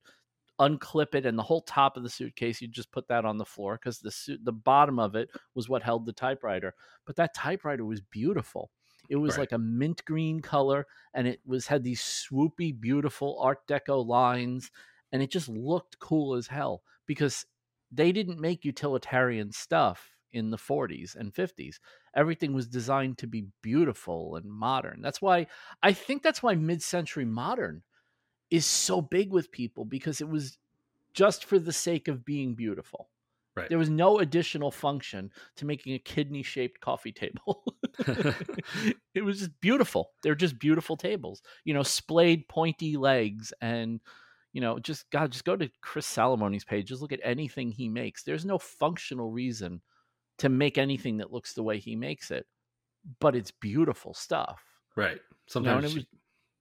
unclip it. And the whole top of the suitcase, you'd just put that on the floor because the bottom of it was what held the typewriter. But that typewriter was beautiful. It was like a mint green color, and it had these swoopy, beautiful Art Deco lines. And it just looked cool as hell because they didn't make utilitarian stuff in the 40s and 50s. Everything was designed to be beautiful and modern. I think that's why mid-century modern is so big with people, because it was just for the sake of being beautiful. Right. There was no additional function to making a kidney-shaped coffee table. It was just beautiful. They're just beautiful tables, you know, splayed pointy legs and, you know, just God, just go to Chris Salomone's page. Just look at anything he makes. There's no functional reason to make anything that looks the way he makes it, but it's beautiful stuff. Right. Sometimes you know,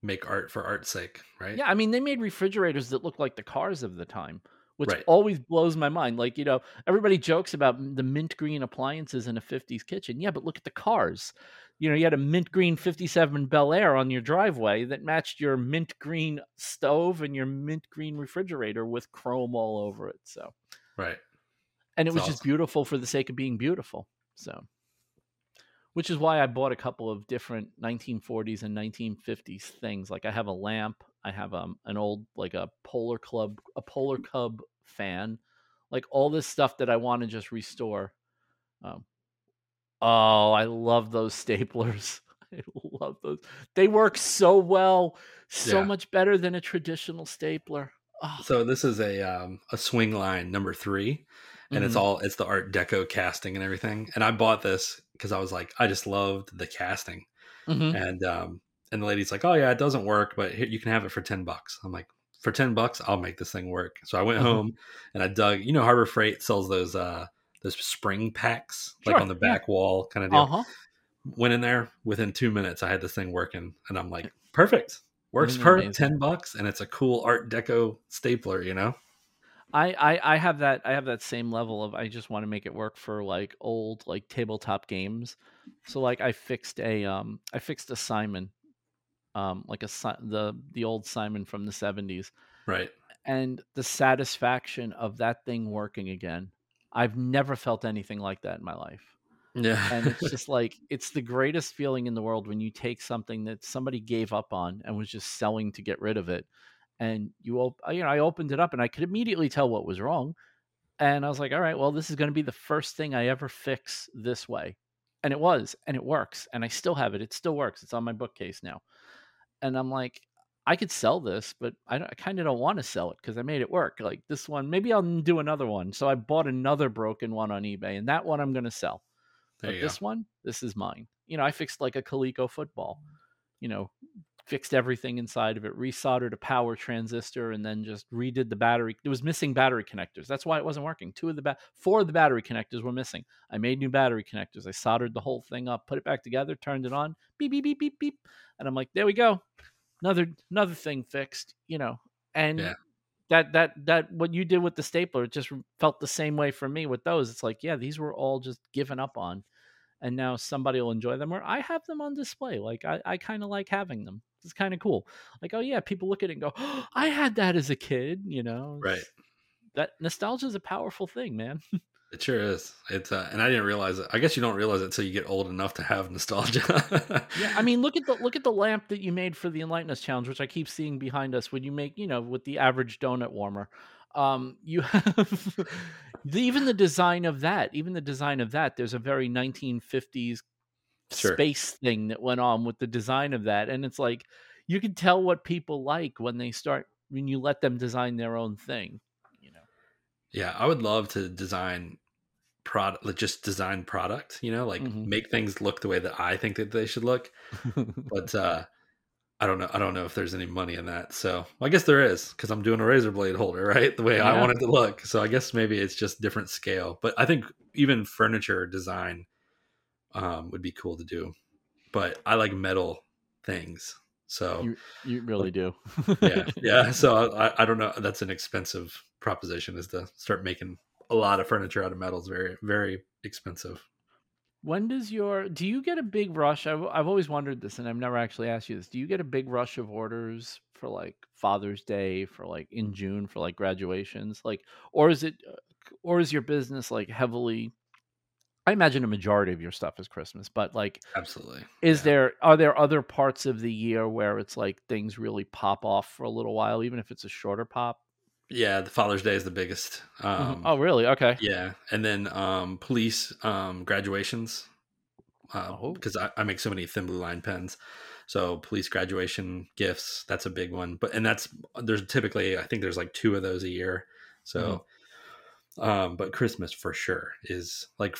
make art for art's sake, right? Yeah. I mean, they made refrigerators that looked like the cars of the time, which right. always blows my mind. Like, you know, everybody jokes about the mint green appliances in a 50s kitchen. Yeah, but look at the cars. You know, you had a mint green 57 Bel Air on your driveway that matched your mint green stove and your mint green refrigerator with chrome all over it. So, right. And it was awesome. Just beautiful for the sake of being beautiful. So, which is why I bought a couple of different 1940s and 1950s things. Like I have a lamp. I have an old, like a Polar Cub fan, like all this stuff that I want to just restore. Oh, I love those staplers. I love those. They work so well, so much better than a traditional stapler. Oh. So this is a swing line number 3. And mm-hmm. it's the Art Deco casting and everything. And I bought this because I was like, I just loved the casting. Mm-hmm. And the lady's like, oh yeah, it doesn't work, but here, you can have it for $10. I'm like, for $10, I'll make this thing work. So I went mm-hmm. home and I dug, you know, Harbor Freight sells those spring packs, sure, like on the back wall kind of deal. Uh-huh. Went in there within 2 minutes. I had this thing working and I'm like, perfect. Works for $10 and it's a cool Art Deco stapler, you know? I have that same level of I just want to make it work for like old like tabletop games. So like I fixed a Simon, like the old Simon from the 70s, right? And the satisfaction of that thing working again, I've never felt anything like that in my life. Yeah, and it's just like it's the greatest feeling in the world when you take something that somebody gave up on and was just selling to get rid of it. And I opened it up and I could immediately tell what was wrong. And I was like, all right, well, this is going to be the first thing I ever fix this way. And it was, and it works. And I still have it. It still works. It's on my bookcase now. And I'm like, I could sell this, but I kind of don't want to sell it because I made it work. Like this one, maybe I'll do another one. So I bought another broken one on eBay and that one I'm going to sell. But this one, this is mine. You know, I fixed like a Coleco football, you know, fixed everything inside of it, resoldered a power transistor, and then just redid the battery. It was missing battery connectors. That's why it wasn't working. Four of the battery connectors were missing. I made new battery connectors. I soldered the whole thing up, put it back together, turned it on, beep, beep, beep, beep, beep. And I'm like, there we go. Another thing fixed, you know. And that what you did with the stapler, it just felt the same way for me with those. It's like, yeah, these were all just given up on. And now somebody will enjoy them, or I have them on display. Like I kind of like having them. It's kind of cool. Like, oh yeah, people look at it and go, oh, I had that as a kid, you know? Right. That nostalgia is a powerful thing, man. It sure is. It's and I didn't realize it. I guess you don't realize it until you get old enough to have nostalgia. Yeah, I mean, look at the lamp that you made for the Enlighten Us Challenge, which I keep seeing behind us when you make, you know, with the average donut warmer. You have even the design of that, there's a very 1950s space thing that went on with the design of that. And it's like, you can tell what people like when you let them design their own thing, you know? Yeah. I would love to design product, you know, like mm-hmm. make things look the way that I think that they should look. But, I don't know if there's any money in that. So I guess there is because I'm doing a razor blade holder, right? The way I want it to look. So I guess maybe it's just different scale. But I think even furniture design would be cool to do. But I like metal things. So you really do. Yeah. So I don't know. That's an expensive proposition, is to start making a lot of furniture out of metals. Very, very expensive. When do you get a big rush? I've always wondered this, and I've never actually asked you this. Do you get a big rush of orders for like Father's Day, for like in June, for like graduations, like, or is your business like heavily? I imagine a majority of your stuff is Christmas, but like, absolutely. Are there other parts of the year where it's like things really pop off for a little while, even if it's a shorter pop? Yeah, the Father's Day is the biggest. Oh, really? Okay. Yeah, and then police graduations, because I make so many thin blue line pens, so police graduation gifts, that's a big one. But there's typically I think there's like 2 of those a year. So But Christmas for sure is like,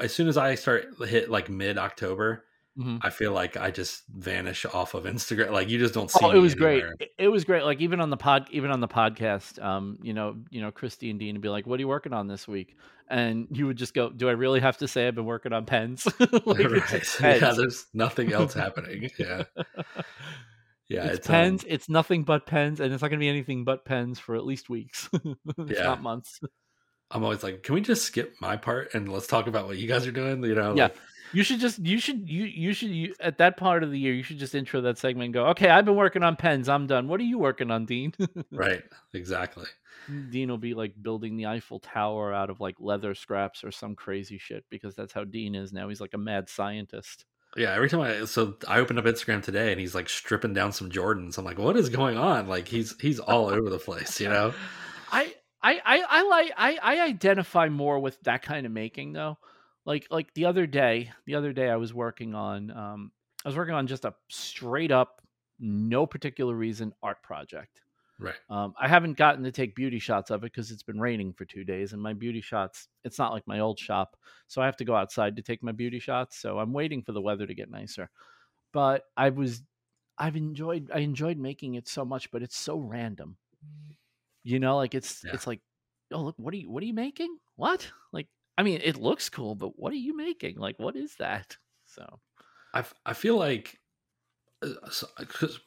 as soon as I hit like mid-October, mm-hmm. I feel like I just vanish off of Instagram. Like you just don't see. Oh, it was great. It was great. Like even on the podcast, you know, Christy and Dean would be like, "What are you working on this week?" And you would just go, "Do I really have to say I've been working on pens?" Like, right. Pens. Yeah, there's nothing else happening. Yeah, yeah. It's pens. It's nothing but pens, and it's not going to be anything but pens for at least weeks, if not months. I'm always like, can we just skip my part and let's talk about what you guys are doing? You know, yeah. Like, You should at that part of the year, you should just intro that segment and go, okay, I've been working on pens. I'm done. What are you working on, Dean? Right. Exactly. Dean will be like building the Eiffel Tower out of like leather scraps or some crazy shit because that's how Dean is now. He's like a mad scientist. Yeah. Every time I opened up Instagram today and he's like stripping down some Jordans. I'm like, what is going on? Like he's all over the place, you know? I identify more with that kind of making though. Like the other day I was working on just a straight up, no particular reason art project. Right. I haven't gotten to take beauty shots of it because it's been raining for 2 days and my beauty shots, it's not like my old shop. So I have to go outside to take my beauty shots. So I'm waiting for the weather to get nicer, but I enjoyed making it so much, but it's so random, you know, like it's like, oh, look, what are you making? What? Like, I mean, it looks cool, but what are you making? Like, what is that? So I feel like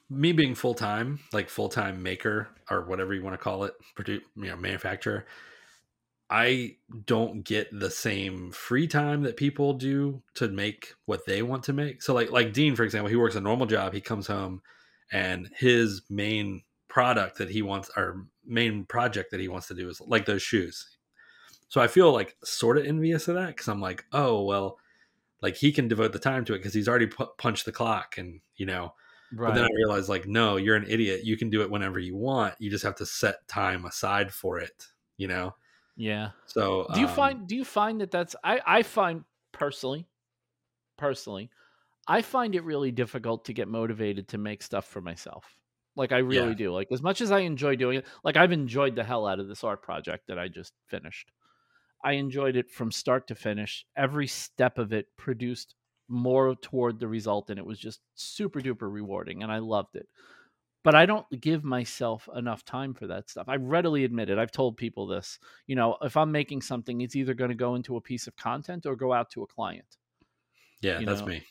me being full-time, like full-time maker or whatever you want to call it, manufacturer, I don't get the same free time that people do to make what they want to make. So like Dean, for example, he works a normal job. He comes home and his main product that he wants or main project that he wants to do is like those shoes. So I feel like sort of envious of that because I'm like, oh, well, like he can devote the time to it because he's already punched the clock and, you know, right. But then I realized like, no, you're an idiot. You can do it whenever you want. You just have to set time aside for it, you know? Yeah. So do you find that that's, I find it really difficult to get motivated to make stuff for myself. Like I really do. Like as much as I enjoy doing it, like I've enjoyed the hell out of this art project that I just finished. I enjoyed it from start to finish. Every step of it produced more toward the result, and it was just super duper rewarding, and I loved it. But I don't give myself enough time for that stuff. I readily admit it. I've told people this. You know, if I'm making something, it's either going to go into a piece of content or go out to a client. Yeah, that's me.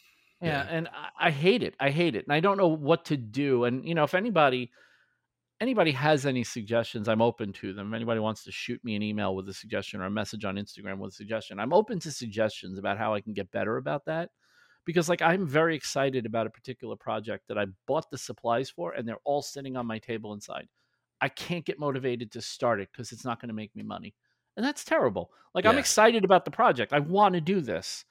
Yeah, and I hate it. And I don't know what to do. And, you know, if anybody has any suggestions, I'm open to them. If anybody wants to shoot me an email with a suggestion or a message on Instagram with a suggestion, I'm open to suggestions about how I can get better about that. Because like, I'm very excited about a particular project that I bought the supplies for and they're all sitting on my table inside. I can't get motivated to start it because it's not going to make me money. And that's terrible. Like I'm excited about the project. I want to do this.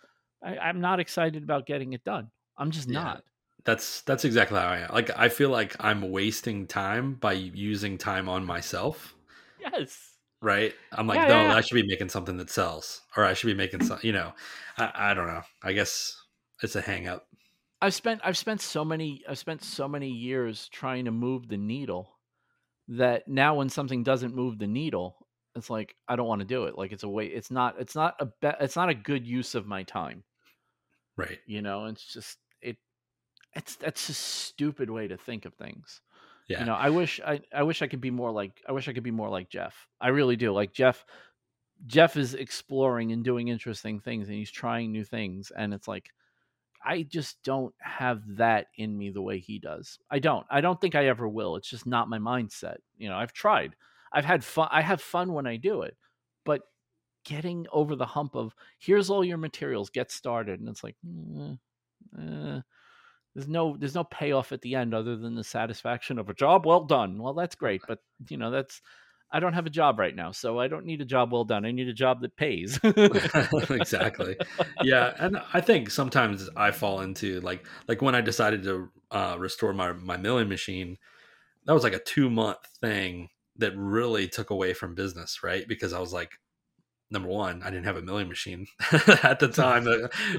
I'm not excited about getting it done. I'm just not. That's exactly how I am. Like, I feel like I'm wasting time by using time on myself. Yes. Right. I'm like, I should be making something that sells, or I should be making something, you know, I don't know. I guess it's a hang up. I've spent so many years trying to move the needle that now when something doesn't move the needle, it's like, I don't want to do it. Like it's a way. It's not a good use of my time. Right. You know, it's just, that's a stupid way to think of things. Yeah. You know, I wish I could be more like Jeff. I really do. Like Jeff is exploring and doing interesting things and he's trying new things. And it's like, I just don't have that in me the way he does. I don't think I ever will. It's just not my mindset. You know, I've tried, I've had fun. I have fun when I do it, but getting over the hump of here's all your materials, get started. And it's like, There's no payoff at the end other than the satisfaction of a job well done. Well, that's great, but you know, I don't have a job right now, so I don't need a job well done. I need a job that pays. Exactly. Yeah, and I think sometimes I fall into like when I decided to restore my milling machine, that was like a 2-month thing that really took away from business, right? Because I was like, number one, I didn't have a milling machine at the time,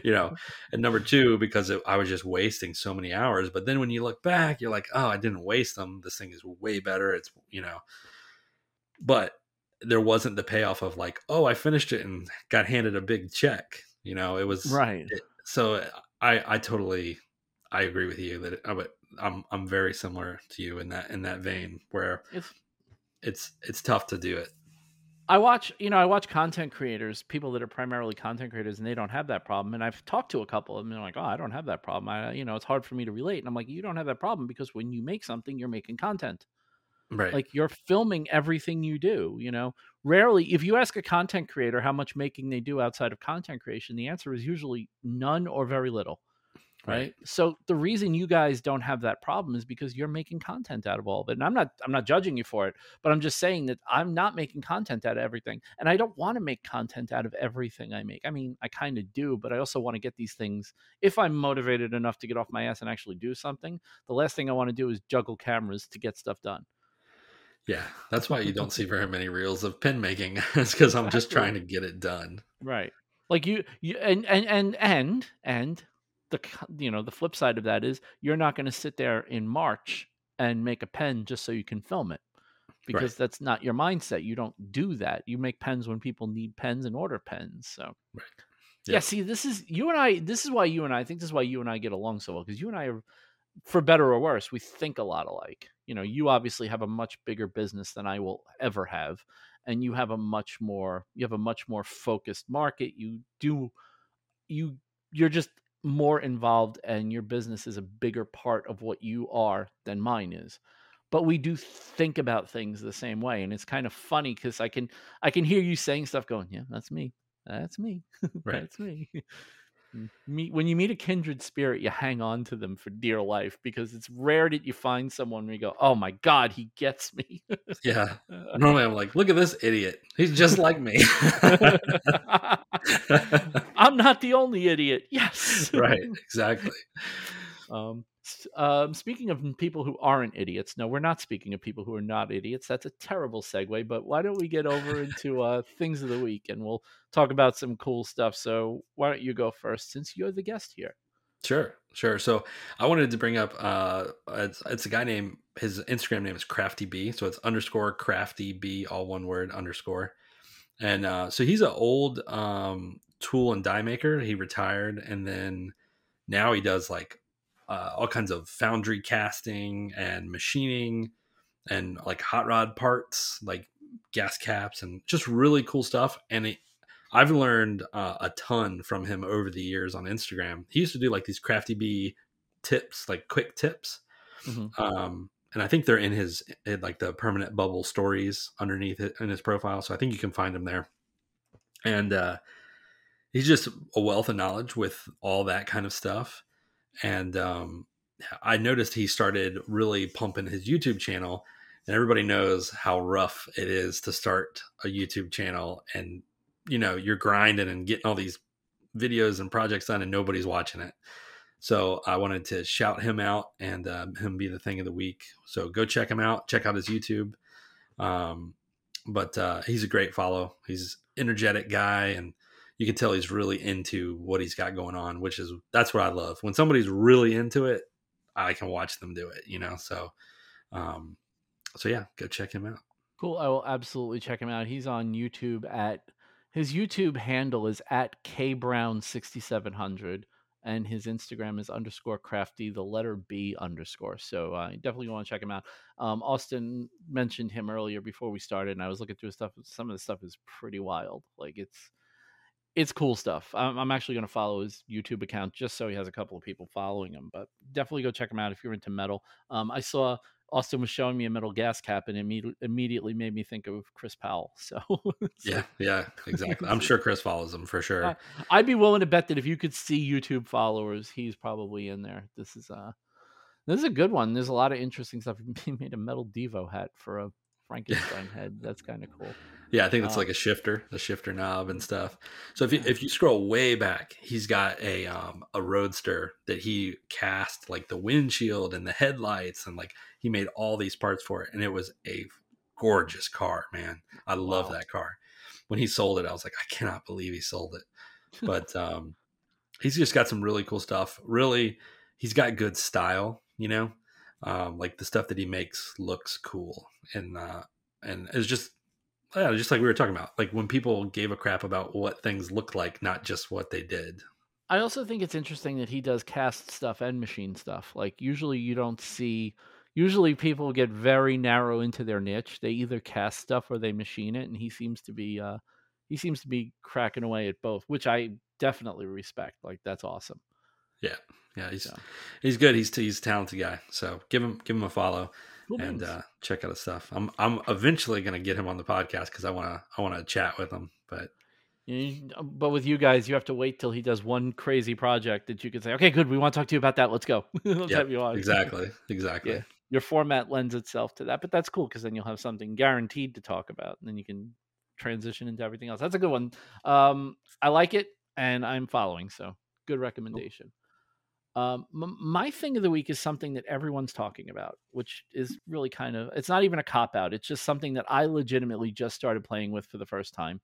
you know, and number two, because I was just wasting so many hours. But then when you look back, you're like, oh, I didn't waste them. This thing is way better. It's, you know, but there wasn't the payoff of like, oh, I finished it and got handed a big check. You know, it was right. So I agree with you that I'm very similar to you in that vein where it's tough to do it. I watch content creators, people that are primarily content creators, and they don't have that problem. And I've talked to a couple of them and they're like, oh, I don't have that problem. It's hard for me to relate. And I'm like, you don't have that problem because when you make something, you're making content. Right. Like you're filming everything you do, Rarely, if you ask a content creator how much making they do outside of content creation, the answer is usually none or very little. Right. So the reason you guys don't have that problem is because you're making content out of all of it. And I'm not judging you for it, but I'm just saying that I'm not making content out of everything. And I don't want to make content out of everything I make. I mean, I kind of do, but I also want to get these things. If I'm motivated enough to get off my ass and actually do something, the last thing I want to do is juggle cameras to get stuff done. Yeah, that's why you don't see very many reels of pen making. It's because I'm just trying to get it done. Right. Like you and the flip side of that is you're not going to sit there in March and make a pen just so you can film it, because right. That's not your mindset. You don't do that. You make pens when people need pens and order pens. So right. Yeah, see, this is why you and I get along so well, because you and I are, for better or worse, we think a lot alike. You obviously have a much bigger business than I will ever have, and you have a much more focused market. You're just more involved, and your business is a bigger part of what you are than mine is. But we do think about things the same way, and it's kind of funny because I can hear you saying stuff, going, "Yeah, that's me, right. That's me." When you meet a kindred spirit, you hang on to them for dear life, because it's rare that you find someone where you go, oh my God, he gets me. Yeah. Normally I'm like, look at this idiot. He's just like me. I'm not the only idiot. Yes. Right. Exactly. Speaking of people who aren't idiots, no, we're not speaking of people who are not idiots. That's a terrible segue, but why don't we get over into things of the week, and we'll talk about some cool stuff. So why don't you go first, since you're the guest here? Sure. So I wanted to bring up, it's a guy named, his Instagram name is Crafty B. So it's _Crafty B, all one word, _. And so he's an old tool and die maker. He retired, and then now he does like all kinds of foundry casting and machining and like hot rod parts, like gas caps, and just really cool stuff. And I've learned a ton from him over the years on Instagram. He used to do like these Crafty Bee tips, like quick tips. Mm-hmm. And I think they're in like the permanent bubble stories underneath it in his profile. So I think you can find him there. And he's just a wealth of knowledge with all that kind of stuff. And I noticed he started really pumping his YouTube channel, and everybody knows how rough it is to start a YouTube channel, and you're grinding and getting all these videos and projects done, and nobody's watching it. So I wanted to shout him out and him be the thing of the week. So go check him out. Check out his YouTube. But he's a great follow. He's an energetic guy, and you can tell he's really into what he's got going on, that's what I love. When somebody's really into it, I can watch them do it, So, yeah, go check him out. Cool. I will absolutely check him out. He's on YouTube his YouTube handle is @kbrown6700, and his Instagram is _crafty, the letter B _. So I definitely want to check him out. Austin mentioned him earlier before we started, and I was looking through his stuff. Some of the stuff is pretty wild. Like it's cool stuff. I'm actually going to follow his YouTube account just so he has a couple of people following him, but definitely go check him out if you're into metal. I saw Austin was showing me a metal gas cap, and immediately made me think of Chris Powell. So yeah, exactly. I'm sure Chris follows him for sure. I'd be willing to bet that if you could see YouTube followers, he's probably in there. This is a good one. There's a lot of interesting stuff. He made a metal Devo hat for a Frankenstein head. That's kind of cool. Yeah, I think it's like a shifter knob and stuff. So if you scroll way back, he's got a Roadster that he cast like the windshield and the headlights, and like he made all these parts for it, and it was a gorgeous car, man. I love that car. When he sold it, I was like, I cannot believe he sold it. But he's just got some really cool stuff. Really, he's got good style, like the stuff that he makes looks cool, and it's just yeah, just like we were talking about, like when people gave a crap about what things looked like, not just what they did. I also think it's interesting that he does cast stuff and machine stuff. Like usually you don't see, usually people get very narrow into their niche. They either cast stuff or they machine it. And he seems to be cracking away at both, which I definitely respect. Like that's awesome. Yeah. Yeah. He's good. He's a talented guy. So give him a follow. Cool and check out his stuff. I'm eventually going to get him on the podcast because I want to chat with him. But with you guys, you have to wait till he does one crazy project that you can say, okay, good, we want to talk to you about that. Let's go. Let's have you on. Exactly. Yeah. Your format lends itself to that, but that's cool because then you'll have something guaranteed to talk about, and then you can transition into everything else. That's a good one. I like it, and I'm following. So good recommendation. Cool. My thing of the week is something that everyone's talking about, which is really kind of, it's not even a cop out. It's just something that I legitimately just started playing with for the first time.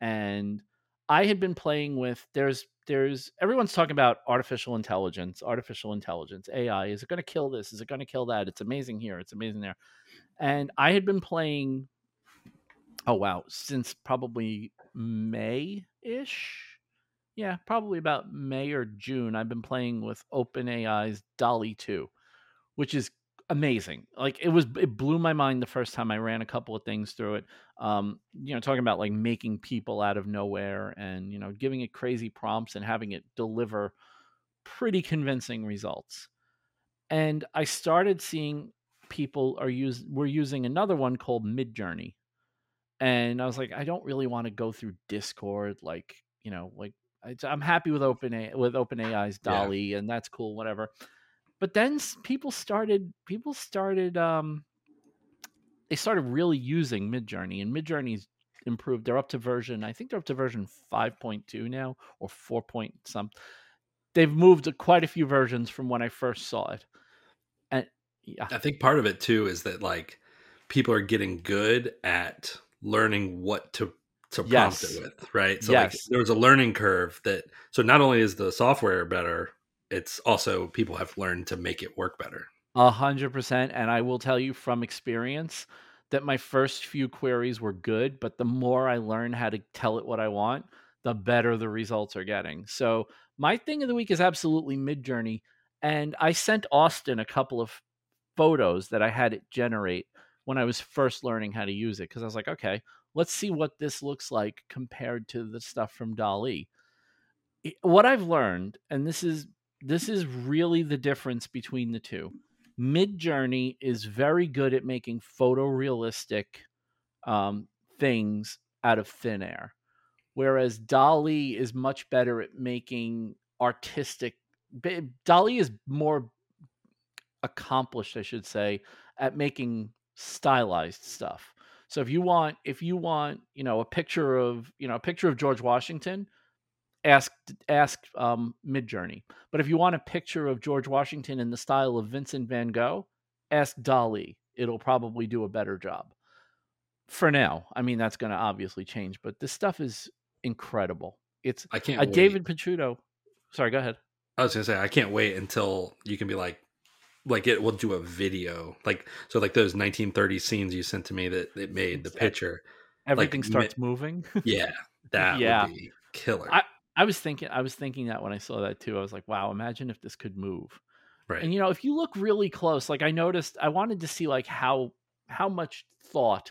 And I had been playing with, everyone's talking about artificial intelligence, AI. Is it going to kill this? Is it going to kill that? It's amazing here. It's amazing there. And I had been playing, since probably May-ish. Yeah, probably about May or June, I've been playing with OpenAI's DALL-E 2, which is amazing. Like it blew my mind the first time I ran a couple of things through it. Talking about like making people out of nowhere and, giving it crazy prompts and having it deliver pretty convincing results. And I started seeing people were using another one called Midjourney. And I was like, I don't really want to go through Discord, I'm happy with OpenAI's DALL-E, and that's cool, whatever. But then people started really using Midjourney, and Midjourney's improved. They're up to version, 5.2 now, or 4 point some. They've moved quite a few versions from when I first saw it. And yeah, I think part of it too is that like people are getting good at learning what to prompt it with, right? So like there was a learning curve so not only is the software better, it's also people have learned to make it work better. 100%. And I will tell you from experience that my first few queries were good, but the more I learn how to tell it what I want, the better the results are getting. So my thing of the week is absolutely Midjourney. And I sent Austin a couple of photos that I had it generate when I was first learning how to use it. Cause I was like, okay, let's see what this looks like compared to the stuff from DALL-E. What I've learned, and this is really the difference between the two. Midjourney is very good at making photorealistic things out of thin air, whereas DALL-E is much better at making artistic. DALL-E is more accomplished, I should say, at making stylized stuff. So if you want, a picture of George Washington, ask Midjourney. But if you want a picture of George Washington in the style of Vincent van Gogh, ask DALL-E. It'll probably do a better job. For now, that's going to obviously change, but this stuff is incredible. I can't wait. David Picciuto. Sorry, go ahead. I was going to say I can't wait until you can be like it will do a video like those 1930 scenes you sent to me that it made the picture. Everything starts moving. Yeah. That would be killer. I was thinking that when I saw that too, I was like, wow, imagine if this could move. Right. And if you look really close, like I wanted to see like how much thought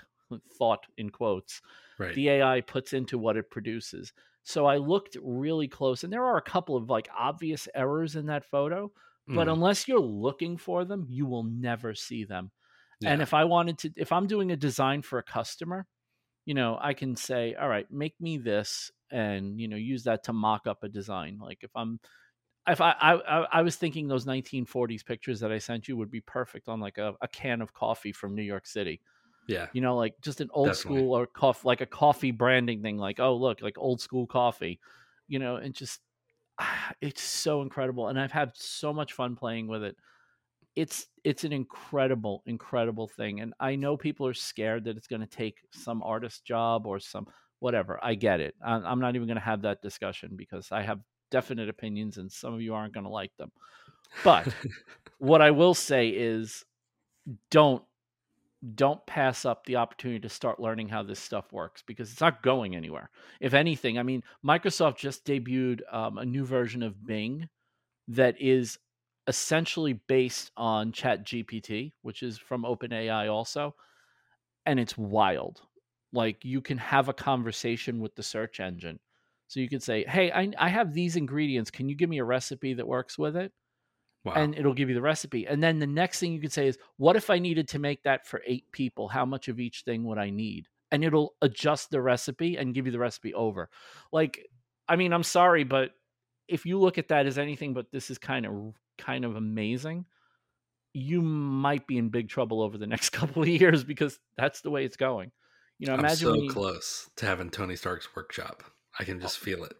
in quotes, right, the AI puts into what it produces. So I looked really close and there are a couple of like obvious errors in that photo. But unless you're looking for them, you will never see them. Yeah. And if I'm doing a design for a customer, I can say, all right, make me this and, use that to mock up a design. Like I was thinking those 1940s pictures that I sent you would be perfect on like a can of coffee from New York City. Yeah. Like just an old school or like a coffee branding thing. Like, oh, look, like old school coffee, and just, it's so incredible. And I've had so much fun playing with it. It's an incredible, incredible thing. And I know people are scared that it's going to take some artist job or some whatever. I get it. I'm not even going to have that discussion because I have definite opinions and some of you aren't going to like them. But what I will say is don't don't pass up the opportunity to start learning how this stuff works, because it's not going anywhere. If anything, I mean, Microsoft just debuted a new version of Bing that is essentially based on Chat GPT, which is from OpenAI also. And it's wild. Like, you can have a conversation with the search engine. So you could say, hey, I have these ingredients. Can you give me a recipe that works with it? Wow. And it'll give you the recipe. And then the next thing you could say is, what if I needed to make that for 8 people? How much of each thing would I need? And it'll adjust the recipe and give you the recipe over. Like, I mean, I'm sorry, but if you look at that as anything, but this is kind of amazing, you might be in big trouble over the next couple of years, because that's the way it's going. You know, imagine I'm so close to having Tony Stark's workshop. I can just feel it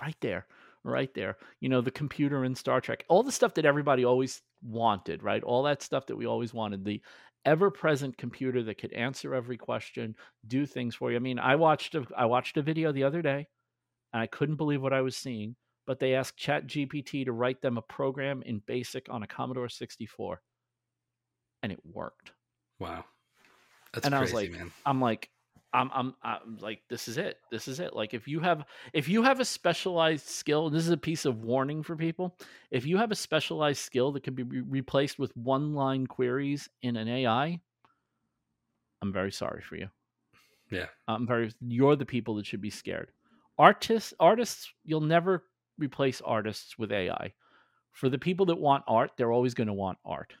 right there. Right there. You know, the computer in Star Trek, all the stuff that everybody always wanted, right? All that stuff that we always wanted, the ever-present computer that could answer every question, do things for you. I mean, I watched a video the other day and I couldn't believe what I was seeing, but they asked Chat GPT to write them a program in BASIC on a Commodore 64 and it worked. Wow. That's and crazy, I was like, man. I'm like, this is it. Like, if you have a specialized skill, and this is a piece of warning for people, if you have a specialized skill that can be replaced with one-line queries in an AI, I'm very sorry for you. Yeah. You're the people that should be scared. Artists, you'll never replace artists with AI. For the people that want art, they're always going to want art.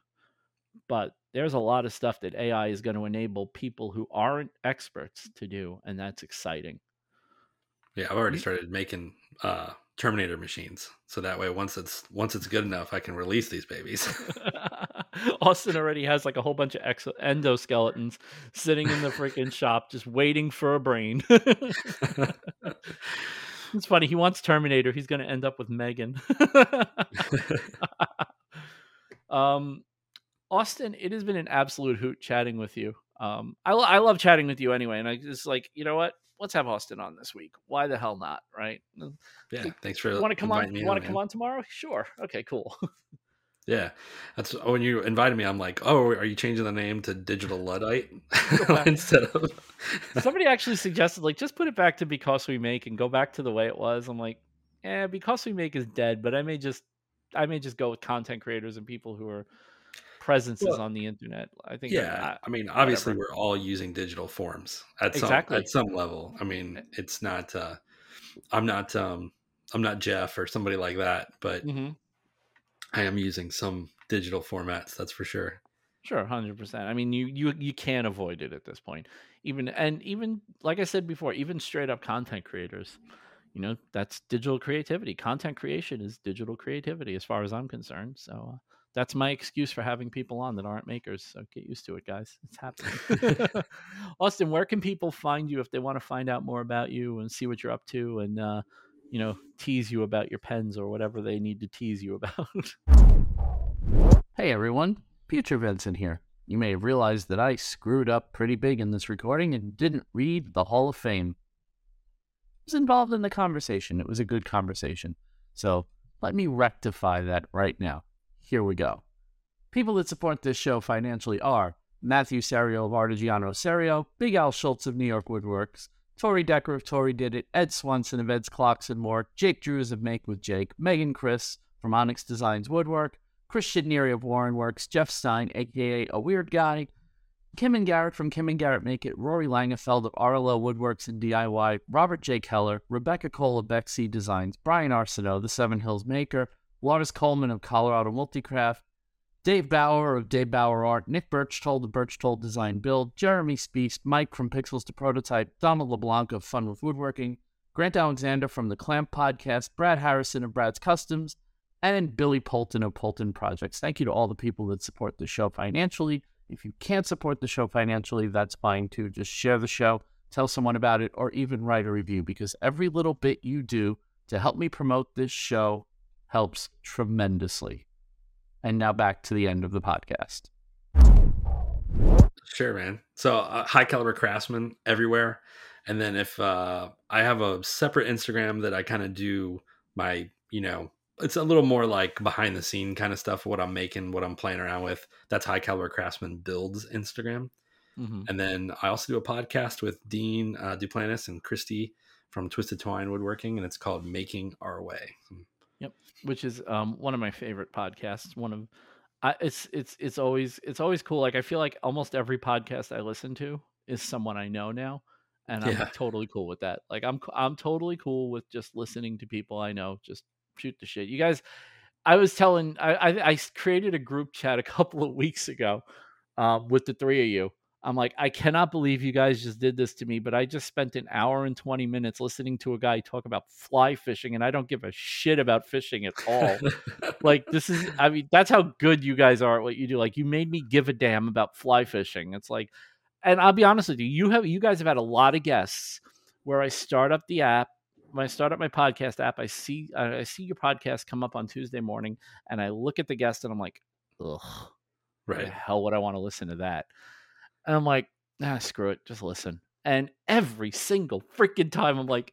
But there's a lot of stuff that AI is going to enable people who aren't experts to do, and that's exciting. Yeah, I've already started making Terminator machines, so that way once it's good enough, I can release these babies. Austin already has like a whole bunch of endoskeletons sitting in the freaking shop, just waiting for a brain. It's funny. He wants Terminator. He's going to end up with Megan. Austin, it has been an absolute hoot chatting with you. I love chatting with you anyway. And I just like, you know what? Let's have Austin on this week. Why the hell not? Right. Yeah. Thanks for inviting me. You want to come on tomorrow? Sure. Okay, cool. Yeah. That's when you invited me. I'm like, oh, are you changing the name to Digital Luddite? Instead of somebody actually suggested, like, just put it back to Because We Make and go back to the way it was. I'm like, Because We Make is dead, but I may just go with content creators and people who are presences on the internet. I think. Yeah. I mean, obviously whatever. We're all using digital forms at some level. I mean, it's not, I'm not Jeff or somebody like that, but mm-hmm. I am using some digital formats. That's for sure. Sure. 100%. I mean, you can't avoid it at this point, even, like I said before, even straight up content creators, you know, that's digital creativity. Content creation is digital creativity as far as I'm concerned. So, that's my excuse for having people on that aren't makers. So get used to it, guys. It's happening. Austin, where can people find you if they want to find out more about you and see what you're up to and, tease you about your pens or whatever they need to tease you about? Hey, everyone. Peter Vincent here. You may have realized that I screwed up pretty big in this recording and didn't read the Hall of Fame. I was involved in the conversation. It was a good conversation. So let me rectify that right now. Here we go. People that support this show financially are Matthew Serio of Artigiano Serio, Big Al Schultz of New York Woodworks, Tori Decker of Tori Did It, Ed Swanson of Ed's Clocks and More, Jake Drews of Make With Jake, Megan Chris from Onyx Designs Woodwork, Chris Shidneri of Warren Works, Jeff Stein, a.k.a. A Weird Guy, Kim and Garrett from Kim and Garrett Make It, Rory Langefeld of RLO Woodworks and DIY, Robert J. Keller, Rebecca Cole of Bexy Designs, Brian Arsenault, The Seven Hills Maker, Lars Coleman of Colorado Multicraft, Dave Bauer of Dave Bauer Art, Nick Birchtold of Birchtold Design Build, Jeremy Speast, Mike from Pixels to Prototype, Donald LeBlanc of Fun with Woodworking, Grant Alexander from The Clamp Podcast, Brad Harrison of Brad's Customs, and Billy Polton of Polton Projects. Thank you to all the people that support the show financially. If you can't support the show financially, that's fine too. Just share the show, tell someone about it, or even write a review, because every little bit you do to help me promote this show helps tremendously. And now back to the end of the podcast. Sure, man. So High Caliber Craftsman everywhere. And then if I have a separate Instagram that I kind of do my, it's a little more like behind the scene kind of stuff, what I'm making, what I'm playing around with. That's High Caliber Craftsman Builds Instagram. Mm-hmm. And then I also do a podcast with Dean Duplantis and Christy from Twisted Twine Woodworking, and it's called Making Our Way. Yep, which is one of my favorite podcasts. It's always cool. Like I feel like almost every podcast I listen to is someone I know now, and I'm totally cool with that. Like I'm totally cool with just listening to people I know just shoot the shit. You guys, I created a group chat a couple of weeks ago with the three of you. I'm like, I cannot believe you guys just did this to me, but I just spent an hour and 20 minutes listening to a guy talk about fly fishing, and I don't give a shit about fishing at all. Like, that's how good you guys are at what you do. Like, you made me give a damn about fly fishing. It's like, and I'll be honest with you, you guys have had a lot of guests where I start up the app. When I start up my podcast app, I see your podcast come up on Tuesday morning, and I look at the guest and I'm like, ugh, right. Why the hell would I want to listen to that? And I'm like, nah, screw it. Just listen. And every single freaking time I'm like,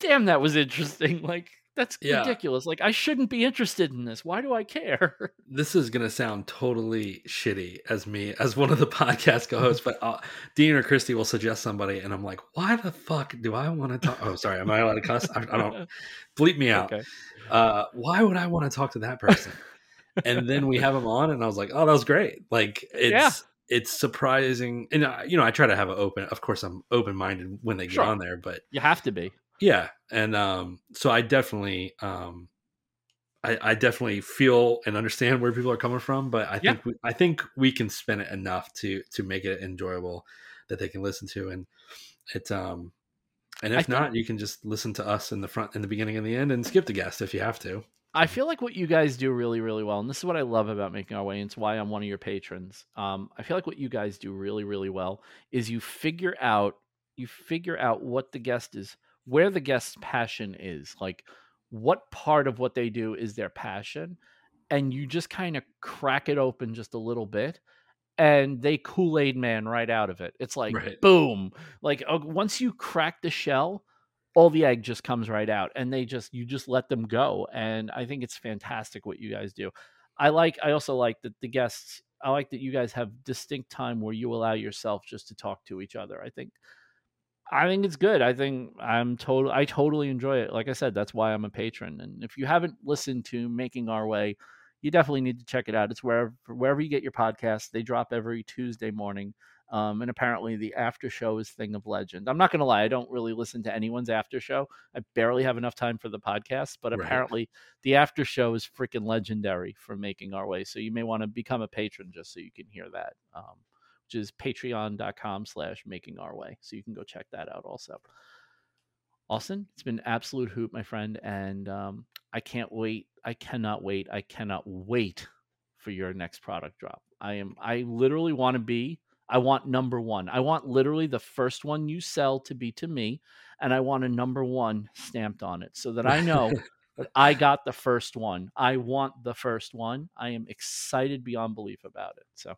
damn, that was interesting. Like, that's ridiculous. Like, I shouldn't be interested in this. Why do I care? This is going to sound totally shitty as me, as one of the podcast co-hosts, but Dean or Christy will suggest somebody. And I'm like, why the fuck do I want to talk? Oh, sorry. Am I allowed to cuss? I don't. Bleep me out. Okay. Why would I want to talk to that person? And then we have them on and I was like, oh, that was great. Like, It's surprising. And, I try to have I'm open-minded when they get on there, but you have to be. Yeah. And, so I definitely, I definitely feel and understand where people are coming from, but I think, I think we can spin it enough to make it enjoyable that they can listen to. And it's, and if not, you can just listen to us in the front, in the beginning and the end, and skip the guest if you have to. I feel like what you guys do really, really well, and this is what I love about Making Our Way, and it's why I'm one of your patrons. I feel like what you guys do really, really well is you figure out what the guest is, where the guest's passion is, like what part of what they do is their passion, and you just kind of crack it open just a little bit, and they Kool-Aid man right out of it. It's like, boom. Like once you crack the shell, all the egg just comes right out, and you just let them go. And I think it's fantastic what you guys do. I also like that the guests, I like that you guys have distinct time where you allow yourself just to talk to each other. I think it's good. I totally enjoy it. Like I said, that's why I'm a patron. And if you haven't listened to Making Our Way, you definitely need to check it out. It's wherever you get your podcasts. They drop every Tuesday morning. And apparently the after show is thing of legend. I'm not going to lie. I don't really listen to anyone's after show. I barely have enough time for the podcast, but apparently the after show is freaking legendary for Making Our Way. So you may want to become a patron just so you can hear that, which is patreon.com/makingourway. So you can go check that out also. Austin, it's been an absolute hoot, my friend. And, I can't wait. I cannot wait for your next product drop. I literally want to be, I want number one. I want literally the first one you sell to be to me, and I want a number one stamped on it so that I know that I got the first one. I want the first one. I am excited beyond belief about it. So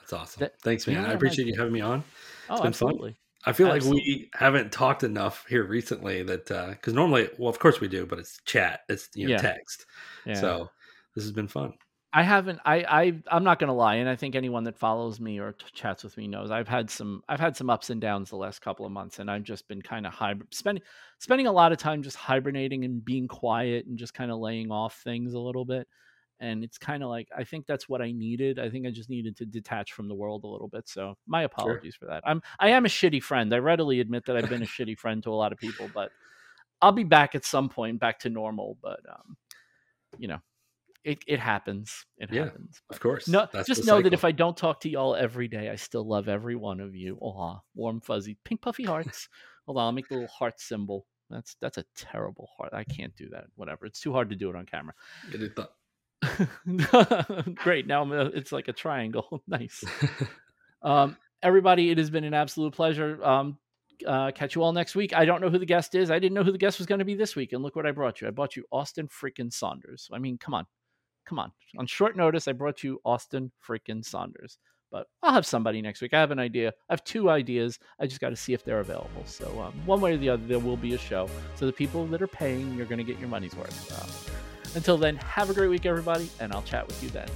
that's awesome. Thanks, man. I appreciate you having me on. It's been absolutely fun. I feel like we haven't talked enough here recently that because normally, well, of course we do, but it's chat. It's text. Yeah. So this has been fun. I'm not going to lie, and I think anyone that follows me or chats with me knows I've had some ups and downs the last couple of months, and I've just been kind of spending a lot of time just hibernating and being quiet and just kind of laying off things a little bit. And it's kind of like, I think that's what I needed. I think I just needed to detach from the world a little bit. So my apologies for that. I am a shitty friend. I readily admit that I've been a shitty friend to a lot of people, but I'll be back at some point, back to normal. But It happens. It happens. Of course. No, that's just know cycle. That if I don't talk to y'all every day, I still love every one of you. Aw, warm, fuzzy, pink, puffy hearts. Hold on, I'll make the little heart symbol. That's a terrible heart. I can't do that. Whatever. It's too hard to do it on camera. Get it done. Great. Now it's like a triangle. Nice. Everybody, it has been an absolute pleasure. Catch you all next week. I don't know who the guest is. I didn't know who the guest was going to be this week. And look what I brought you. I brought you Austin freaking Saunders. I mean, come on. On short notice, I brought you Austin freaking Saunders. But I'll have somebody next week. I have an idea. I have two ideas. I just got to see if they're available. So one way or the other, there will be a show. So the people that are paying, you're going to get your money's worth. Until then, have a great week, everybody, and I'll chat with you then.